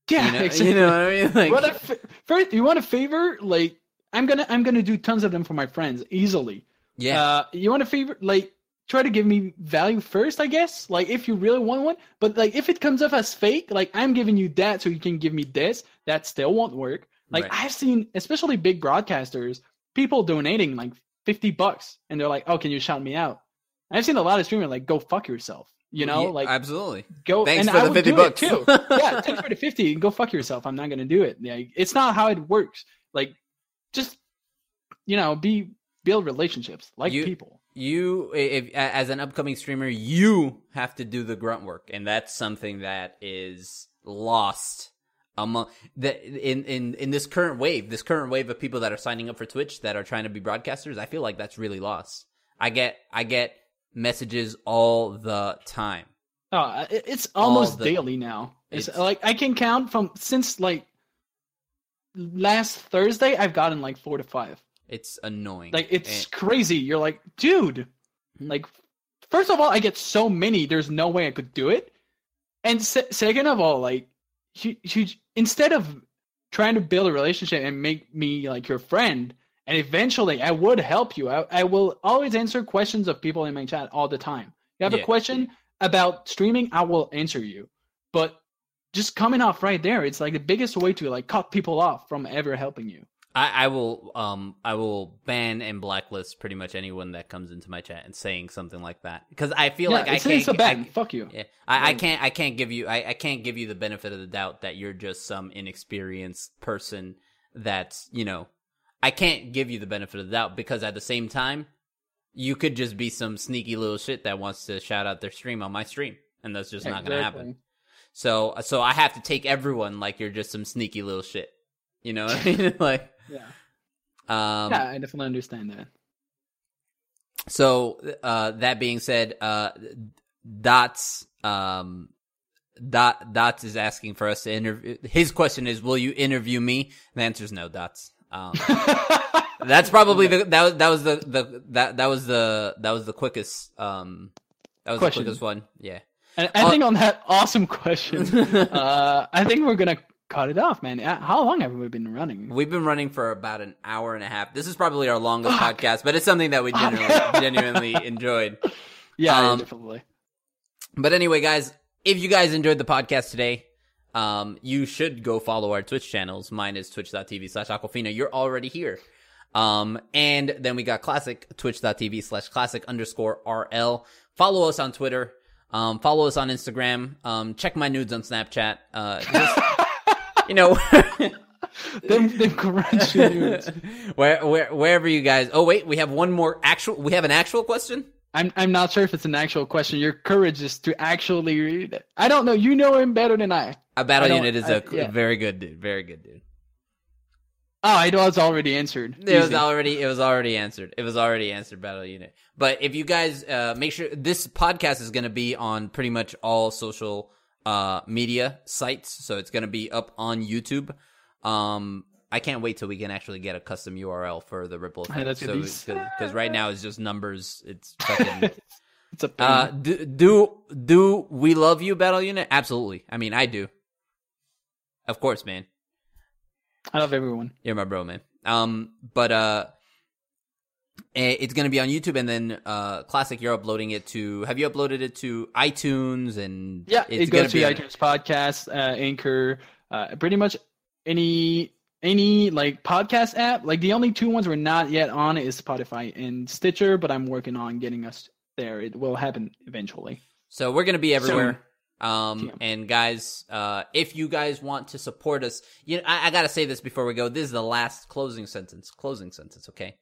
Yeah. You know, exactly. You know what I mean? Like, what a fa- first, you want a favor? Like, I'm gonna, I'm gonna do tons of them for my friends easily. Yeah. Uh, you want a favor? Like, try to give me value first, I guess, like, if you really want one. But, like, if it comes off as fake, like, I'm giving you that so you can give me this, that still won't work. Like, right. I've seen, especially big broadcasters, people donating, like, fifty bucks, and they're like, oh, can you shout me out? And I've seen a lot of streamers, like, go fuck yourself, you know? Yeah, like, absolutely. Go, thanks and for I the would fifty bucks. Too. Yeah, thanks for the fifty, and go fuck yourself. I'm not going to do it. Like, it's not how it works. Like, just, you know, be build relationships, like you, people. You, if, as an upcoming streamer, you have to do the grunt work, and that's something that is lost among that in, in, in this current wave, this current wave of people that are signing up for Twitch that are trying to be broadcasters. I feel like that's really lost. I get I get messages all the time. Oh, it's almost the, daily now. It's, it's like I can count from since like last Thursday. I've gotten like four to five. It's annoying. Like, it's and, crazy. You're like, dude, like, first of all, I get so many. There's no way I could do it. And se- second of all, like, you, you, instead of trying to build a relationship and make me, like, your friend, and eventually I would help you. I, I will always answer questions of people in my chat all the time. You have yeah. a question about streaming, I will answer you. But just coming off right there, it's, like, the biggest way to, like, cut people off from ever helping you. I, I will um I will ban and blacklist pretty much anyone that comes into my chat and saying something like that, because I feel yeah, like I can't. So bad. I, Fuck you. Yeah, I, like, I can't I can't give you I, I can't give you the benefit of the doubt that you're just some inexperienced person that's, you know, I can't give you the benefit of the doubt, because at the same time you could just be some sneaky little shit that wants to shout out their stream on my stream, and that's just exactly. not gonna happen. So so I have to take everyone like you're just some sneaky little shit. You know what I mean? Like. Yeah. Um, yeah, I definitely understand that. So, uh, that being said, uh, Dots, um, Dot, Dots is asking for us to interview. His question is, "Will you interview me?" The answer is no, Dots. Um, that's probably the that that was the, the that that was the that was the quickest um that was question. the quickest one. Yeah. And I uh, think on that awesome question, uh, I think we're gonna. Cut it off, man. How long have we been running? We've been running for about an hour and a half. This is probably our longest Fuck. podcast, but it's something that we genuinely, genuinely enjoyed. Yeah, um, definitely. But anyway, guys, if you guys enjoyed the podcast today, um, you should go follow our Twitch channels. Mine is twitch.tv slash Aquafina. You're already here. Um, and then we got Classic, twitch.tv slash classic underscore RL. Follow us on Twitter. Um, follow us on Instagram. Um, check my nudes on Snapchat. Uh, just- You know, them, them crunchy dudes. Where, where, wherever you guys. Oh wait, we have one more actual. We have an actual question. I'm, I'm not sure if it's an actual question. Your courage is to actually read it. I don't know. You know him better than I. A battle unit is I, a yeah. very good dude. Very good dude. Oh, it was already answered. It Easy. was already. It was already answered. It was already answered. Battle unit. But if you guys uh, make sure this podcast is going to be on pretty much all social. Uh, media sites, so it's gonna be up on YouTube. Um, I can't wait till we can actually get a custom U R L for the Ripple Effect. Because so, right now it's just numbers. It's fucking It's a pain. Uh, do, do do we love you battle unit? Absolutely. I mean, I do. Of course, man. I love everyone. You're my bro, man. Um, but uh, it's gonna be on YouTube, and then uh, Classic, you're uploading it to. Have you uploaded it to iTunes? And yeah, it's it goes to iTunes podcast, uh, Anchor, uh, pretty much any. Any, like, podcast app, like, the only two ones we're not yet on is Spotify and Stitcher, but I'm working on getting us there. It will happen eventually. So we're going to be everywhere. So, um, yeah. And, guys, uh, if you guys want to support us, you know, I, I got to say this before we go. This is the last closing sentence. Closing sentence, okay?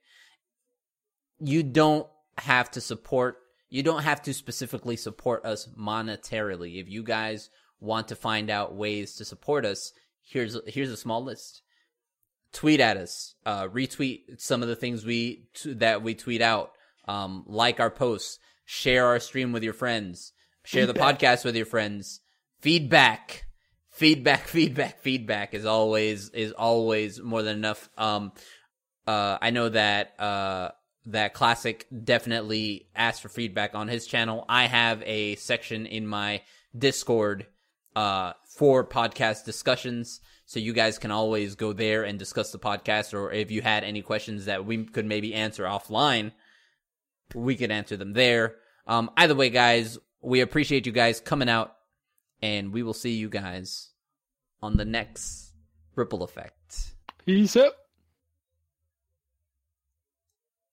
You don't have to support. You don't have to specifically support us monetarily. If you guys want to find out ways to support us, here's here's a small list. Tweet at us, uh, retweet some of the things we t- that we tweet out, um, like our posts, share our stream with your friends, share feedback. The podcast with your friends. Feedback, feedback, feedback, feedback is always is always more than enough. Um, uh, I know that uh, that Classic definitely asked for feedback on his channel. I have a section in my Discord uh, for podcast discussions. So you guys can always go there and discuss the podcast, or if you had any questions that we could maybe answer offline, we could answer them there. Um, either way, guys, we appreciate you guys coming out, and we will see you guys on the next Ripple Effect. Peace out.